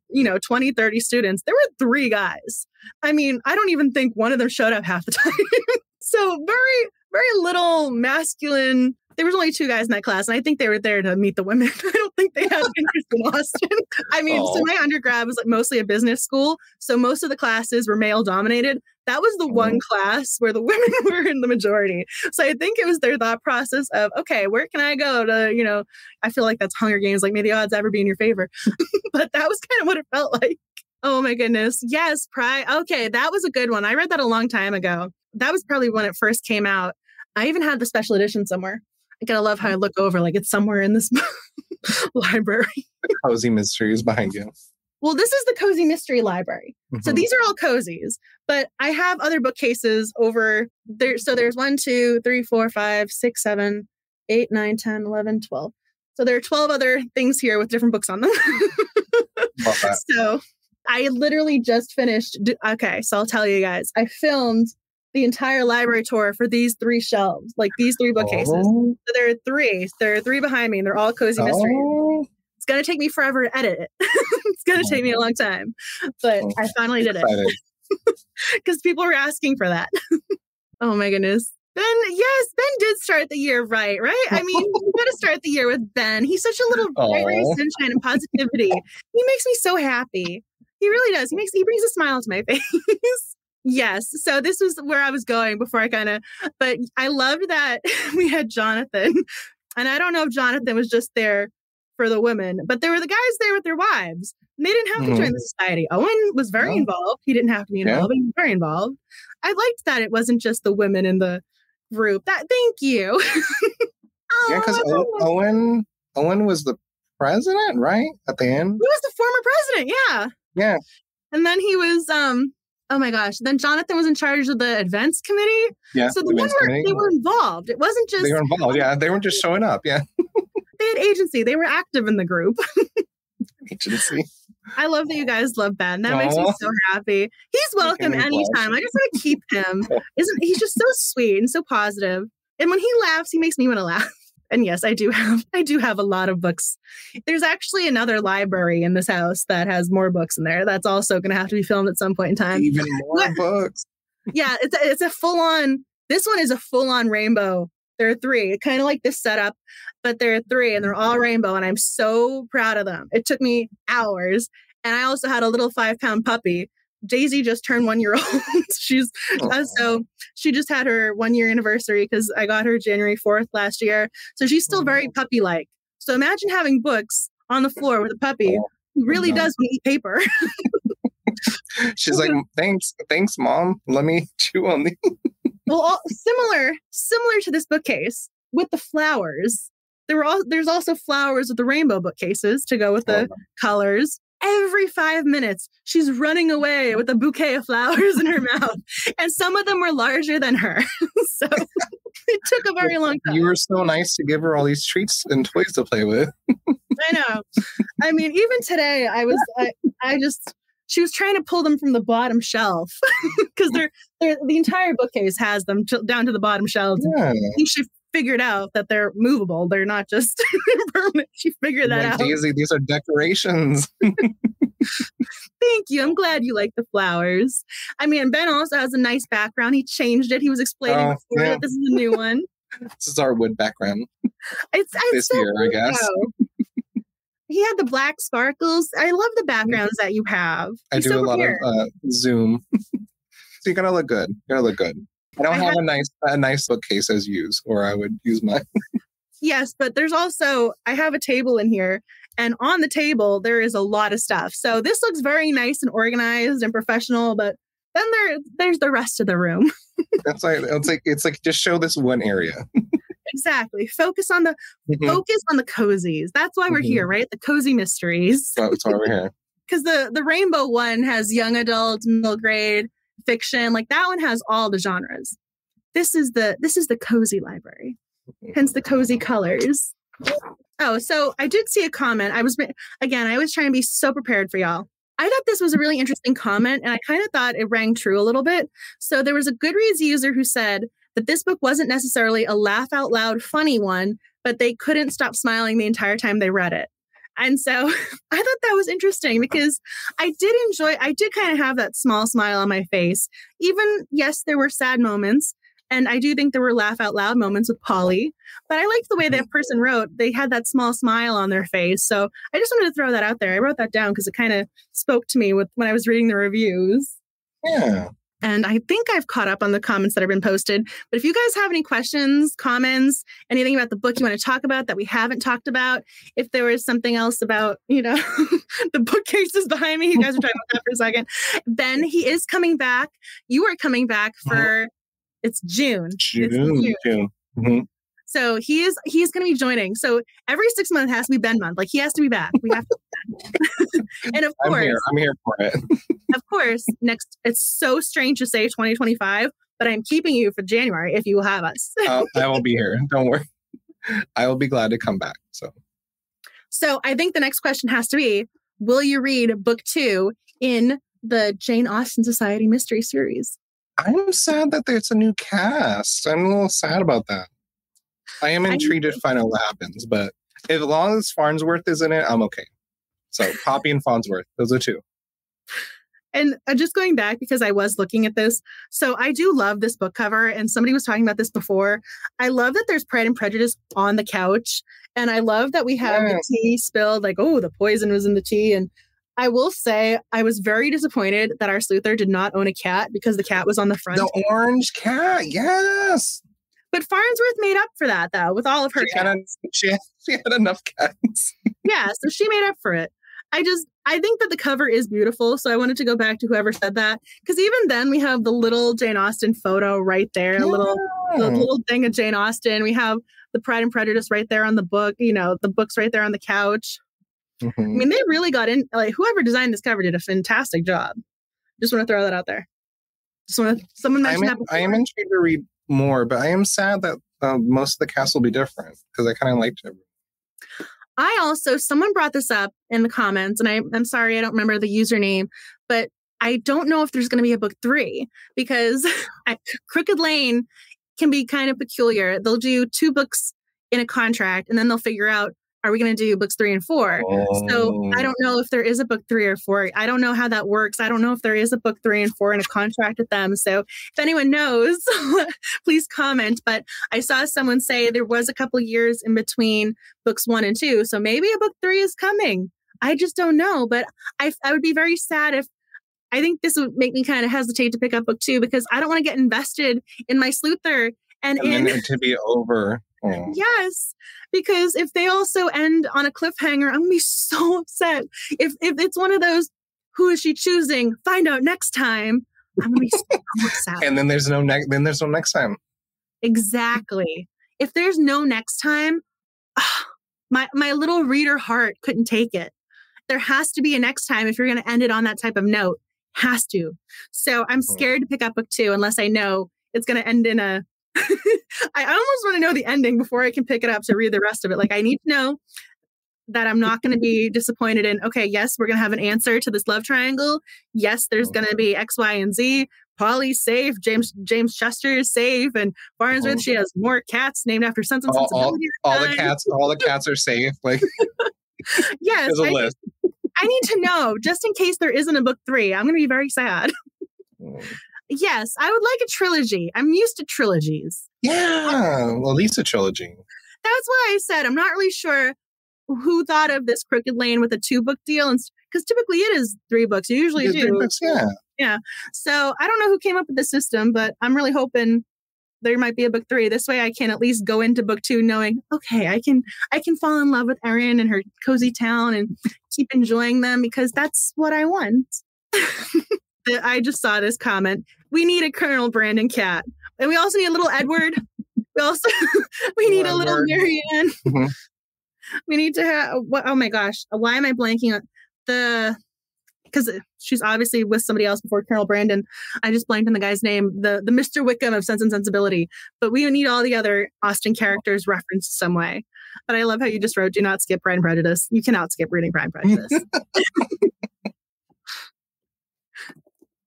20, 30 students, there were 3 guys. I mean, I don't even think one of them showed up half the time. So very, very little masculine. There was only 2 guys in that class, and I think they were there to meet the women. I don't think they had interest in Austen. I mean, So my undergrad was mostly a business school, so most of the classes were male-dominated. That was the one class where the women were in the majority. So I think it was their thought process of, okay, where can I go to, I feel like that's Hunger Games, may the odds ever be in your favor. But that was kind of what it felt like. Oh my goodness. Yes, Pride. Okay, that was a good one. I read that a long time ago. That was probably when it first came out. I even had the special edition somewhere. I kind of love how I look over, it's somewhere in this library. The Cozy Mysteries behind you. Well, this is the Cozy Mystery Library. Mm-hmm. So these are all cozies, but I have other bookcases over there. So there's 1, 2, 3, 4, 5, 6, 7, 8, 9, 10, 11, 12. So there are 12 other things here with different books on them. Love that. So I literally just finished. Okay. So I'll tell you guys, I filmed the entire library tour for these 3 shelves, these 3 bookcases. Oh. So there are 3. There are 3 behind me, and they're all cozy mysteries. It's going to take me forever to edit it. It's going to take me a long time, but I finally did it because people were asking for that. Oh my goodness. Ben did start the year right? I mean, you got to start the year with Ben. He's such a little bright ray of sunshine and positivity. He makes me so happy. He really does. He brings a smile to my face. Yes. So this was where I was going before but I loved that we had Jonathan, and I don't know if Jonathan was just there for the women, but there were the guys there with their wives. And they didn't have to join the society. Owen was very involved. He didn't have to be involved, but he was very involved. I liked that it wasn't just the women in the group. Thank you. Because Owen was the president, right? At the end. He was the former president. Yeah. Yeah. And then he was, oh my gosh. Then Jonathan was in charge of the events committee. Yeah. So they were involved. It wasn't just... They were involved, yeah. They weren't just showing up, yeah. They had agency. They were active in the group. Agency. I love that you guys love Ben. That makes me so happy. He's welcome anytime. I just want to keep him. He's just so sweet and so positive. And when he laughs, he makes me want to laugh. And yes, I do have a lot of books. There's actually another library in this house that has more books in there. That's also going to have to be filmed at some point in time. Even more books. Yeah, it's a full-on, this one is a full-on rainbow. There are 3, kind of like this setup, but there are 3 and they're all rainbow. And I'm so proud of them. It took me hours. And I also had a little 5-pound puppy. Daisy just turned 1-year-old. So she just had her 1-year anniversary because I got her January 4th last year. So she's still very puppy-like. So imagine having books on the floor with a puppy who really does eat paper. She's like, thanks, Mom. Let me chew on these. Well, similar to this bookcase with the flowers. There's also flowers with the rainbow bookcases to go with the colors. Every 5 minutes, she's running away with a bouquet of flowers in her mouth. And some of them were larger than her. So it took a very long time. You were so nice to give her all these treats and toys to play with. I know. I mean, even today, she was trying to pull them from the bottom shelf because the entire bookcase has them down to the bottom shelves. Yeah. I think she figured out that they're movable. They're not just permanent. She figured that out. Daisy, these are decorations. Thank you. I'm glad you like the flowers. I mean, Ben also has a nice background. He changed it. He was explaining before that this is a new one. This is our wood background. This year, I guess. He had the black sparkles. I love the backgrounds that you have. I do a lot of Zoom. So you're going to look good. You're going to look good. I don't have a nice bookcase as yours, or I would use mine. Yes, but there's also, I have a table in here, and on the table, there is a lot of stuff. So this looks very nice and organized and professional, but then there's the rest of the room. That's like, it's like, just show this one area. Exactly. Focus on the cozies. That's why we're here, right? The cozy mysteries. That's why we're here. Because the rainbow one has young adult, middle grade, fiction. Like that one has all the genres. This is the cozy library. Hence the cozy colors. Oh, so I did see a comment. I was trying to be so prepared for y'all. I thought this was a really interesting comment, and I kind of thought it rang true a little bit. So there was a GoodReads user who said that this book wasn't necessarily a laugh out loud funny one, but they couldn't stop smiling the entire time they read it. And so I thought that was interesting because I did kind of have that small smile on my face. Even, yes, there were sad moments. And I do think there were laugh out loud moments with Polly. But I liked the way that person wrote. They had that small smile on their face. So I just wanted to throw that out there. I wrote that down because it kind of spoke to me when I was reading the reviews. Yeah. And I think I've caught up on the comments that have been posted. But if you guys have any questions, comments, anything about the book you want to talk about that we haven't talked about, if there was something else about, the bookcases behind me, you guys were talking about that for a second. Ben, he is coming back. You are coming back for... It's June. June. Mm-hmm. So he's going to be joining. So every 6 months has to be Ben month. Like he has to be back. We have to be back. And of course, I'm here for it. Of course, next. It's so strange to say 2025, but I'm keeping you for January if you will have us. I won't be here. Don't worry. I will be glad to come back. So I think the next question has to be: will you read book 2 in the Jane Austen Society mystery series? I'm sad that there's a new cast. I'm a little sad about that. I am intrigued to find out what happens, but as long as Farnsworth is in it, I'm okay. So Poppy and Farnsworth, those are two. And just going back, because I was looking at this, so I do love this book cover, and somebody was talking about this before. I love that there's Pride and Prejudice on the couch, and I love that we have the tea spilled, like, oh, the poison was in the tea, and I will say I was very disappointed that our sleuther did not own a cat because the cat was on the front. The orange cat, yes. But Farnsworth made up for that, though, with all of her cats. She had enough cats. Yeah, so she made up for it. I think that the cover is beautiful, so I wanted to go back to whoever said that. Because even then, we have the little Jane Austen photo right there, a little thing of Jane Austen. We have the Pride and Prejudice right there on the book, the book's right there on the couch. Mm-hmm. I mean, they really got in. Like, whoever designed this cover did a fantastic job. Just want to throw that out there. Someone mentioned that before. I am intrigued to read more, but I am sad that most of the cast will be different because I kind of liked it. I also, someone brought this up in the comments, and I'm sorry I don't remember the username, but I don't know if there's going to be a book 3 because Crooked Lane can be kind of peculiar. They'll do 2 books in a contract, and then they'll figure out, are we going to do books 3 and 4? Oh. So I don't know if there is a book 3 or 4. I don't know how that works. I don't know if there is a book 3 and 4 in a contract with them. So if anyone knows, please comment. But I saw someone say there was a couple years in between books 1 and 2. So maybe a book 3 is coming. I just don't know. But I would be very sad if, I think this would make me kind of hesitate to pick up book 2 because I don't want to get invested in my sleuther. And then to be over. Oh. Yes, because if they also end on a cliffhanger, I'm going to be so upset. If it's one of those, who is she choosing? Find out next time. I'm going to be so upset. And then there's no next time. Exactly. If there's no next time, my little reader heart couldn't take it. There has to be a next time if you're going to end it on that type of note. Has to. So I'm scared to pick up book 2 unless I know it's going to end in a... I almost want to know the ending before I can pick it up to read the rest of it. Like, I need to know that I'm not going to be disappointed in, okay, yes, we're going to have an answer to this love triangle. Yes, there's going to be X, Y, and Z, Polly's safe, James Chester is safe, and Farnsworth, she has more cats named after Sense and Sensibility. All the cats are safe. Like, yes, there's a list. I need to know, just in case there isn't a book three. I'm going to be very sad. Yes, I would like a trilogy. I'm used to trilogies. Yeah, well, at least a trilogy. That's why I said I'm not really sure who thought of this Crooked Lane with a 2-book deal, because typically it is 3 books. You usually do. 3 books, yeah. Yeah. So I don't know who came up with this system, but I'm really hoping there might be a book 3. This way I can at least go into book 2 knowing, okay, I can fall in love with Erin and her cozy town and keep enjoying them, because that's what I want. I just saw this comment. We need a Colonel Brandon cat. And we also need a little Edward. We need a little Marianne. Mm-hmm. We need to have, oh my gosh, why am I blanking on because she's obviously with somebody else before Colonel Brandon. I just blanked on the guy's name, the Mr. Wickham of Sense and Sensibility. But we need all the other Austen characters referenced some way. But I love how you just wrote, do not skip Pride and Prejudice. You cannot skip reading Pride and Prejudice.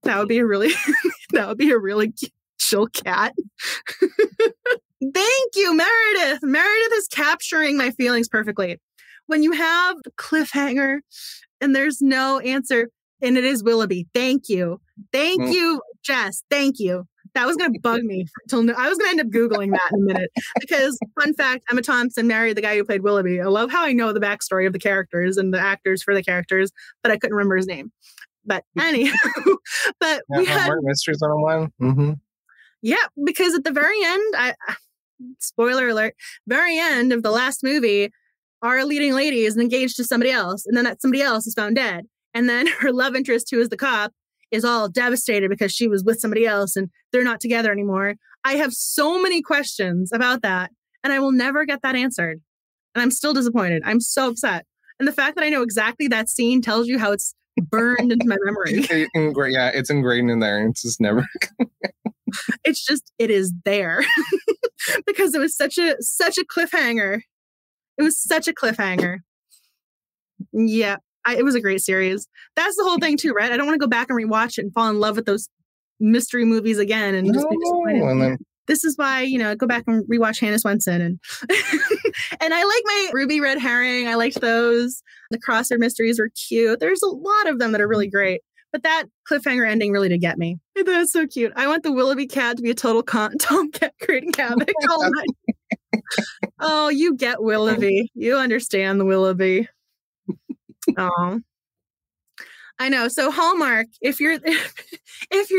That would be a really chill cat. Thank you, Meredith. Meredith is capturing my feelings perfectly. When you have the cliffhanger and there's no answer, and it is Willoughby. Thank you. Thank you, Jess. Thank you. That was going to bug me. I was going to end up Googling that in a minute. Because, fun fact, Emma Thompson married the guy who played Willoughby. I love how I know the backstory of the characters and the actors for the characters, but I couldn't remember his name. But anyhow, we had mysteries on one. Mm-hmm. Yeah, because at the very end, spoiler alert, very end of the last movie, our leading lady is engaged to somebody else. And then that somebody else is found dead. And then her love interest, who is the cop, is all devastated because she was with somebody else and they're not together anymore. I have so many questions about that, and I will never get that answered. And I'm still disappointed. I'm so upset. And the fact that I know exactly that scene tells you how it's burned into my memory. Yeah, it's ingrained in there. It's just never... it is there. Because it was such a cliffhanger. It was such a cliffhanger. Yeah, it was a great series. That's the whole thing too, right? I don't want to go back and rewatch it and fall in love with those mystery movies again and just be disappointed. This is why, go back and rewatch Hannah Swenson. And and I like my Ruby Red Herring. I liked those. The Crossword Mysteries were cute. There's a lot of them that are really great. But that cliffhanger ending really did get me. That was so cute. I want the Willoughby cat to be a total tomcat creating havoc. Oh, you get Willoughby. You understand the Willoughby. Oh, I know. So Hallmark, if you're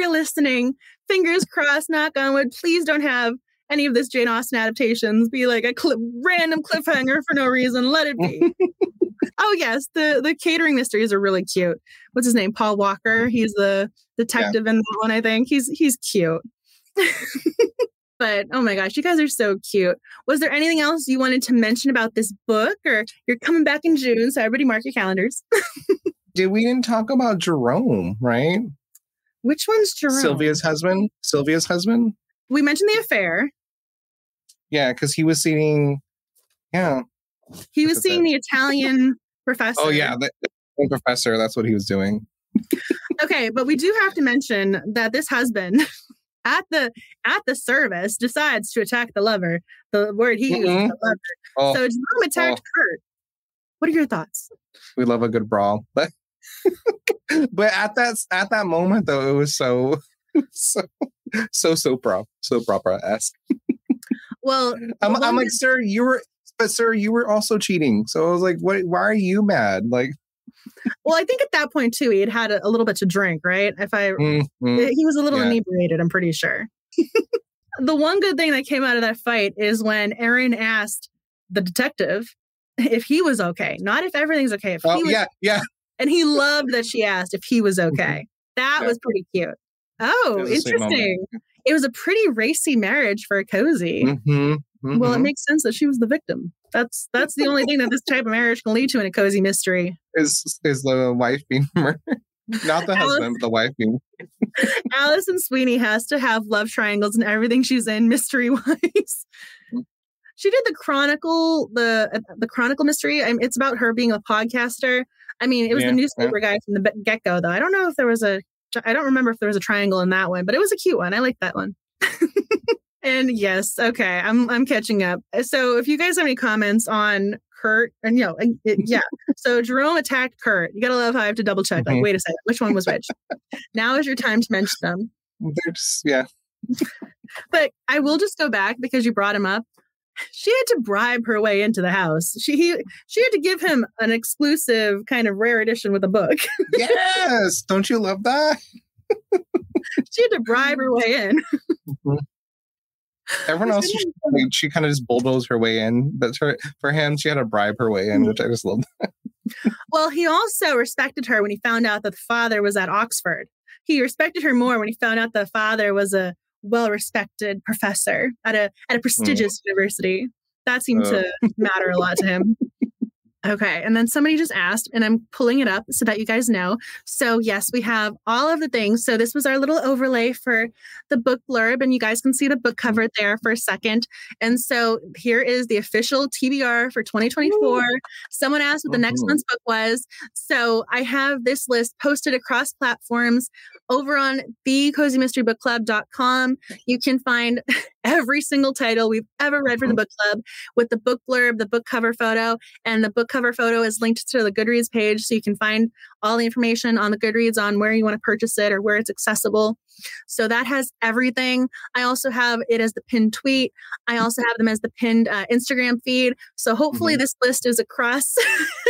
listening, fingers crossed, knock on wood, please don't have any of this Jane Austen adaptations be like a random cliffhanger for no reason. Let it be. Oh, yes. The catering mysteries are really cute. What's his name? Paul Walker. He's the detective in that one, I think. He's cute. But, oh my gosh, you guys are so cute. Was there anything else you wanted to mention about this book? Or you're coming back in June, so everybody mark your calendars. We didn't talk about Jerome, right? Which one's Jerome? Sylvia's husband? We mentioned the affair. Yeah, because he was seeing... Yeah. He was seeing the Italian professor. Oh, yeah. The professor. That's what he was doing. Okay. But we do have to mention that this husband at the service decides to attack the lover. The word he used, the lover. Oh. So Jerome attacked Kurt. What are your thoughts? We love a good brawl. But at that moment, though, it was so opera-esque. Well, I'm like, sir, you were also cheating. So I was like, "What? Why are you mad?" Like, well, I think at that point too, he had a little bit to drink, right? He was a little inebriated, I'm pretty sure. The one good thing that came out of that fight is when Erin asked the detective if he was okay, not if everything's okay. If he was, yeah. And he loved that she asked if he was okay. That was pretty cute. Oh, interesting. It was a pretty racy marriage for a cozy. Mm-hmm. Mm-hmm. Well, it makes sense that she was the victim. That's the only thing that this type of marriage can lead to in a cozy mystery. Is the wife being murdered. Not the husband, but the wife being murdered. Alison Sweeney has to have love triangles in everything she's in, mystery-wise. She did the Chronicle, the Chronicle mystery. It's about her being a podcaster. I mean, it was the newspaper guy from the get-go, though. I don't know if there was a I don't remember if there was a triangle in that one, but it was a cute one. I liked that one. And yes, okay, I'm catching up. So if you guys have any comments on Kurt, and you know, yeah. So Jerome attacked Kurt. You gotta love how I have to double check. Mm-hmm. Like, wait a second, which one was which? Now is your time to mention them. There's, yeah. But I will just go back because you brought him up. She had to bribe her way into the house. She had to give him an exclusive kind of rare edition with a book. Yes, don't you love that? She had to bribe her way in. Mm-hmm. Everyone else, she kind of just bulldozed her way in, but for him, she had to bribe her way in, which I just loved. Well, he also respected her when he found out that the father was at Oxford. He respected her more when he found out the father was a well-respected professor at a prestigious university. That seemed to matter a lot to him. Okay, and then somebody just asked, and I'm pulling it up so that you guys know. So yes, we have all of the things. So this was our little overlay for the book blurb, and you guys can see the book cover there for a second. And so here is the official TBR for 2024. Someone asked what the next month's book was. So I have this list posted across platforms over on thecozymysterybookclub.com. You can find every single title we've ever read for the book club with the book blurb, the book cover photo, and the book cover photo is linked to the GoodReads page. So you can find all the information on the GoodReads on where you want to purchase it or where it's accessible. So that has everything. I also have it as the pinned tweet. I also have them as the pinned Instagram feed. So hopefully this list is across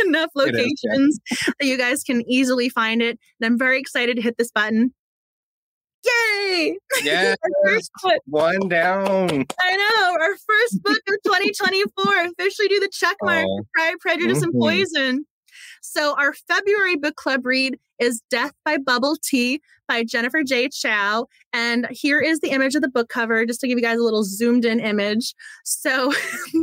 enough locations that you guys can easily find it. And I'm very excited to hit this button. Yay! Yes, one down. I know. Our first book of 2024. Officially do the check mark for Pride, Prejudice, and Poison. So our February book club read is Death by Bubble Tea by Jennifer J. Chow. And here is the image of the book cover, just to give you guys a little zoomed in image. So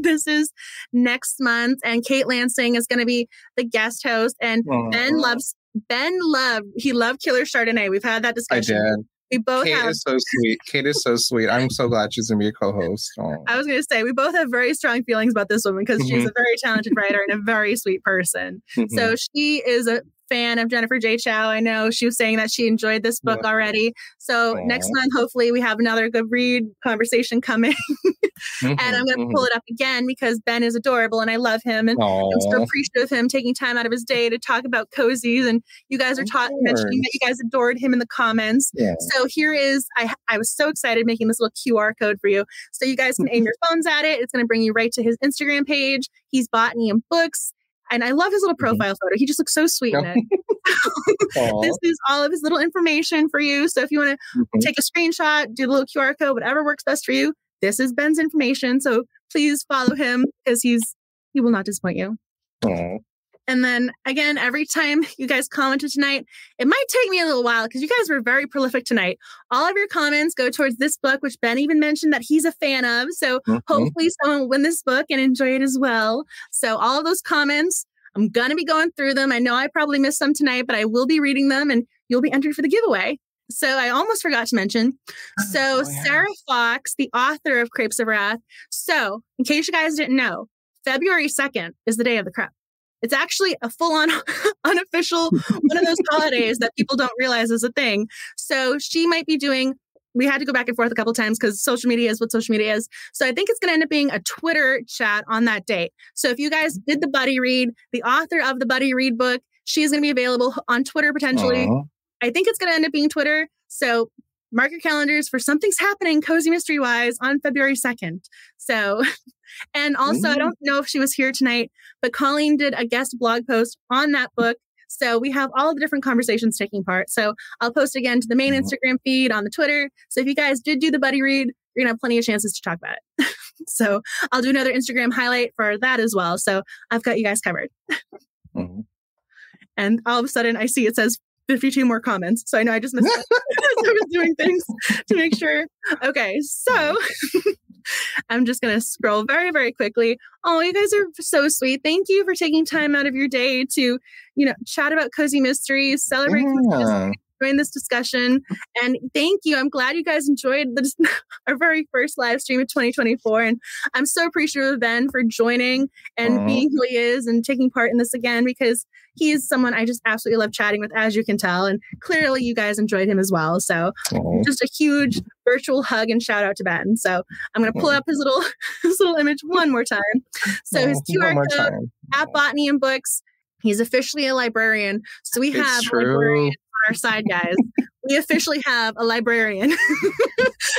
this is next month. And Kate Lansing is going to be the guest host. And Ben loved Killer Chardonnay. We've had that discussion. I did. We both is so sweet. Kate is so sweet. I'm so glad she's going to be a co-host. Aww. I was going to say, we both have very strong feelings about this woman because she's a very talented writer and a very sweet person. So she is a fan of Jennifer J. Chow. I know she was saying that she enjoyed this book already. So next month, hopefully we have another good read conversation coming. And I'm going to pull it up again because Ben is adorable and I love him. And I'm so appreciative of him taking time out of his day to talk about cozies. And you guys are mentioning that you guys adored him in the comments. Yeah. So here is, I was so excited making this little QR code for you. So you guys can aim your phones at it. It's going to bring you right to his Instagram page. He's Botany and Books. And I love his little profile photo. He just looks so sweet in it. This is all of his little information for you. So if you want to take a screenshot, do the little QR code, whatever works best for you, this is Ben's information. So please follow him because he will not disappoint you. Aww. And then again, every time you guys commented tonight, it might take me a little while because you guys were very prolific tonight. All of your comments go towards this book, which Ben even mentioned that he's a fan of. So hopefully someone will win this book and enjoy it as well. So all of those comments, I'm going to be going through them. I know I probably missed some tonight, but I will be reading them and you'll be entered for the giveaway. So I almost forgot to mention. So Sarah Fox, the author of Crepes of Wrath. So in case you guys didn't know, February 2nd is the day of the crepe. It's actually a full-on unofficial one of those holidays that people don't realize is a thing. So she might be doing, we had to go back and forth a couple of times because social media is what social media is. So I think it's going to end up being a Twitter chat on that date. So if you guys did the buddy read, the author of the buddy read book, she's going to be available on Twitter potentially. I think it's going to end up being Twitter. So mark your calendars for something's happening cozy mystery wise on February 2nd. So... And also, I don't know if she was here tonight, but Colleen did a guest blog post on that book. So we have all the different conversations taking part. So I'll post again to the main Instagram feed on the Twitter. So if you guys did do the buddy read, you're going to have plenty of chances to talk about it. So I'll do another Instagram highlight for that as well. So I've got you guys covered. And all of a sudden I see it says 52 more comments. So I know I just missed it. I was doing things to make sure. Okay, so... I'm just going to scroll very, very quickly. Oh, you guys are so sweet. Thank you for taking time out of your day to, you know, chat about cozy mysteries, celebrate cozy mysteries. enjoying this discussion. And thank you. I'm glad you guys enjoyed our very first live stream of 2024. And I'm so appreciative of Ben for joining and being who he is and taking part in this again, because he is someone I just absolutely love chatting with, as you can tell. And clearly you guys enjoyed him as well. So just a huge virtual hug and shout out to Ben. So I'm going to pull up his little image one more time. So his QR code at Botany and Books. He's officially a librarian. So we have a librarian on our side, guys. We officially have a librarian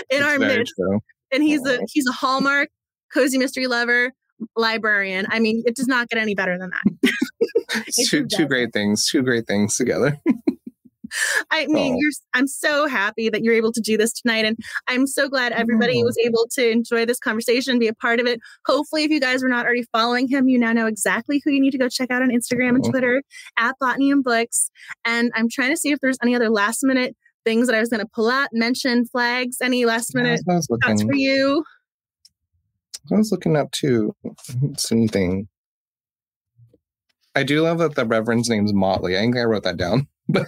in our midst. True. And he's a Hallmark, cozy mystery lover, librarian. I mean, it does not get any better than that. Two great things together. I mean, I'm so happy that you're able to do this tonight. And I'm so glad everybody was able to enjoy this conversation, be a part of it. Hopefully, if you guys were not already following him, you now know exactly who you need to go check out on Instagram and Twitter at Botany and Books. And I'm trying to see if there's any other last minute things that I was going to pull out, mention, flags, any last minute thoughts for you. I was looking up too. Something. I do love that the Reverend's name's Motley. I think I wrote that down. But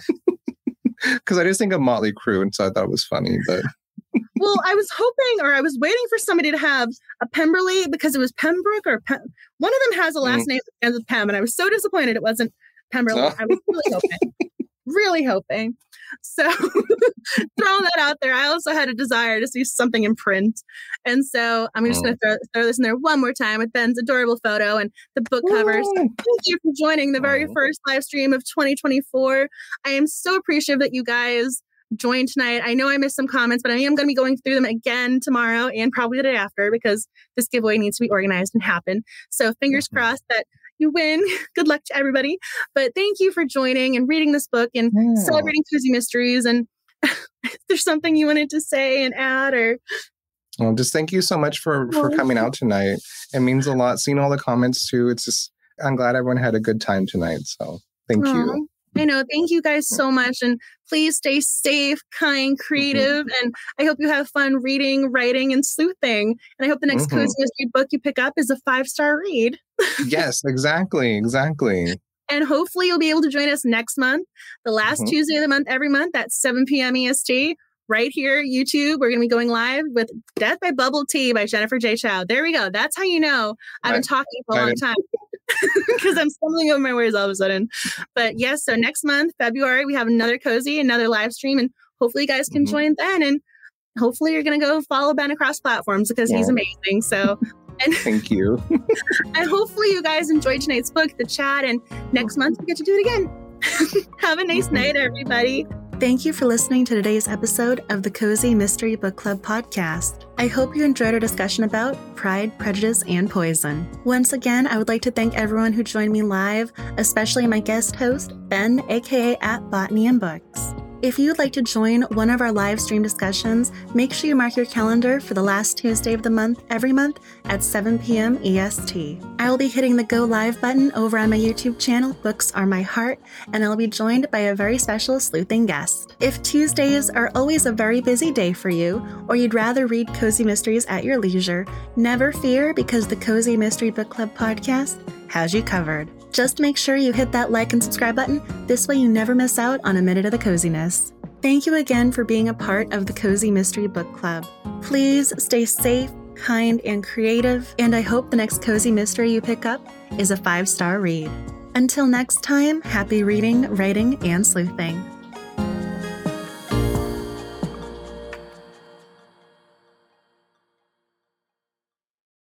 because I just think of Motley Crue, and so I thought it was funny. But well, I was hoping, or I was waiting for somebody to have a Pemberley, because it was Pembroke or one of them has a last name that ends with Pem, and I was so disappointed it wasn't Pemberley. Oh. I was really hoping. So throwing that out there, I also had a desire to see something in print, and so I'm just going to throw this in there one more time with Ben's adorable photo and the book covers. So thank you for joining the very first live stream of 2024. I am so appreciative that you guys joined tonight. I know I missed some comments, but I am going to be going through them again tomorrow and probably the day after, because this giveaway needs to be organized and happen. So fingers crossed that you win. Good luck to everybody. But thank you for joining and reading this book and celebrating Cozy Mysteries. And is there something you wanted to say and add? Or well, just thank you so much for coming out tonight. It means a lot. Seeing all the comments too. It's just, I'm glad everyone had a good time tonight. So thank you. I know. Thank you guys so much. And please stay safe, kind, creative. And I hope you have fun reading, writing, and sleuthing. And I hope the next Cozy Mystery book you pick up is a 5-star read. Yes, exactly. Exactly. And hopefully you'll be able to join us next month, the last Tuesday of the month, every month at 7 p.m. EST. Right here, YouTube. We're going to be going live with Death by Bubble Tea by Jennifer J. Chow. There we go. That's how you know I've been talking for a long time. Because I'm stumbling over my words all of a sudden. But yes, so next month, February, we have another Cozy, another live stream. And hopefully you guys can join then. And hopefully you're going to go follow Ben across platforms, because he's amazing. So thank you. And hopefully you guys enjoyed tonight's book, the chat. And next month, we get to do it again. Have a nice night, everybody. Thank you for listening to today's episode of the Cozy Mystery Book Club podcast. I hope you enjoyed our discussion about Pride, Prejudice, and Poison. Once again, I would like to thank everyone who joined me live, especially my guest host, Ben, aka at Botany and Books. If you'd like to join one of our live stream discussions, make sure you mark your calendar for the last Tuesday of the month, every month at 7 p.m. EST. I will be hitting the Go Live button over on my YouTube channel, Books Are My Heart, and I'll be joined by a very special sleuthing guest. If Tuesdays are always a very busy day for you, or you'd rather read Cozy Mysteries at your leisure, never fear, because the Cozy Mystery Book Club podcast has you covered. Just make sure you hit that like and subscribe button. This way you never miss out on a minute of the coziness. Thank you again for being a part of the Cozy Mystery Book Club. Please stay safe, kind, and creative, and I hope the next cozy mystery you pick up is a 5-star read. Until next time, happy reading, writing, and sleuthing.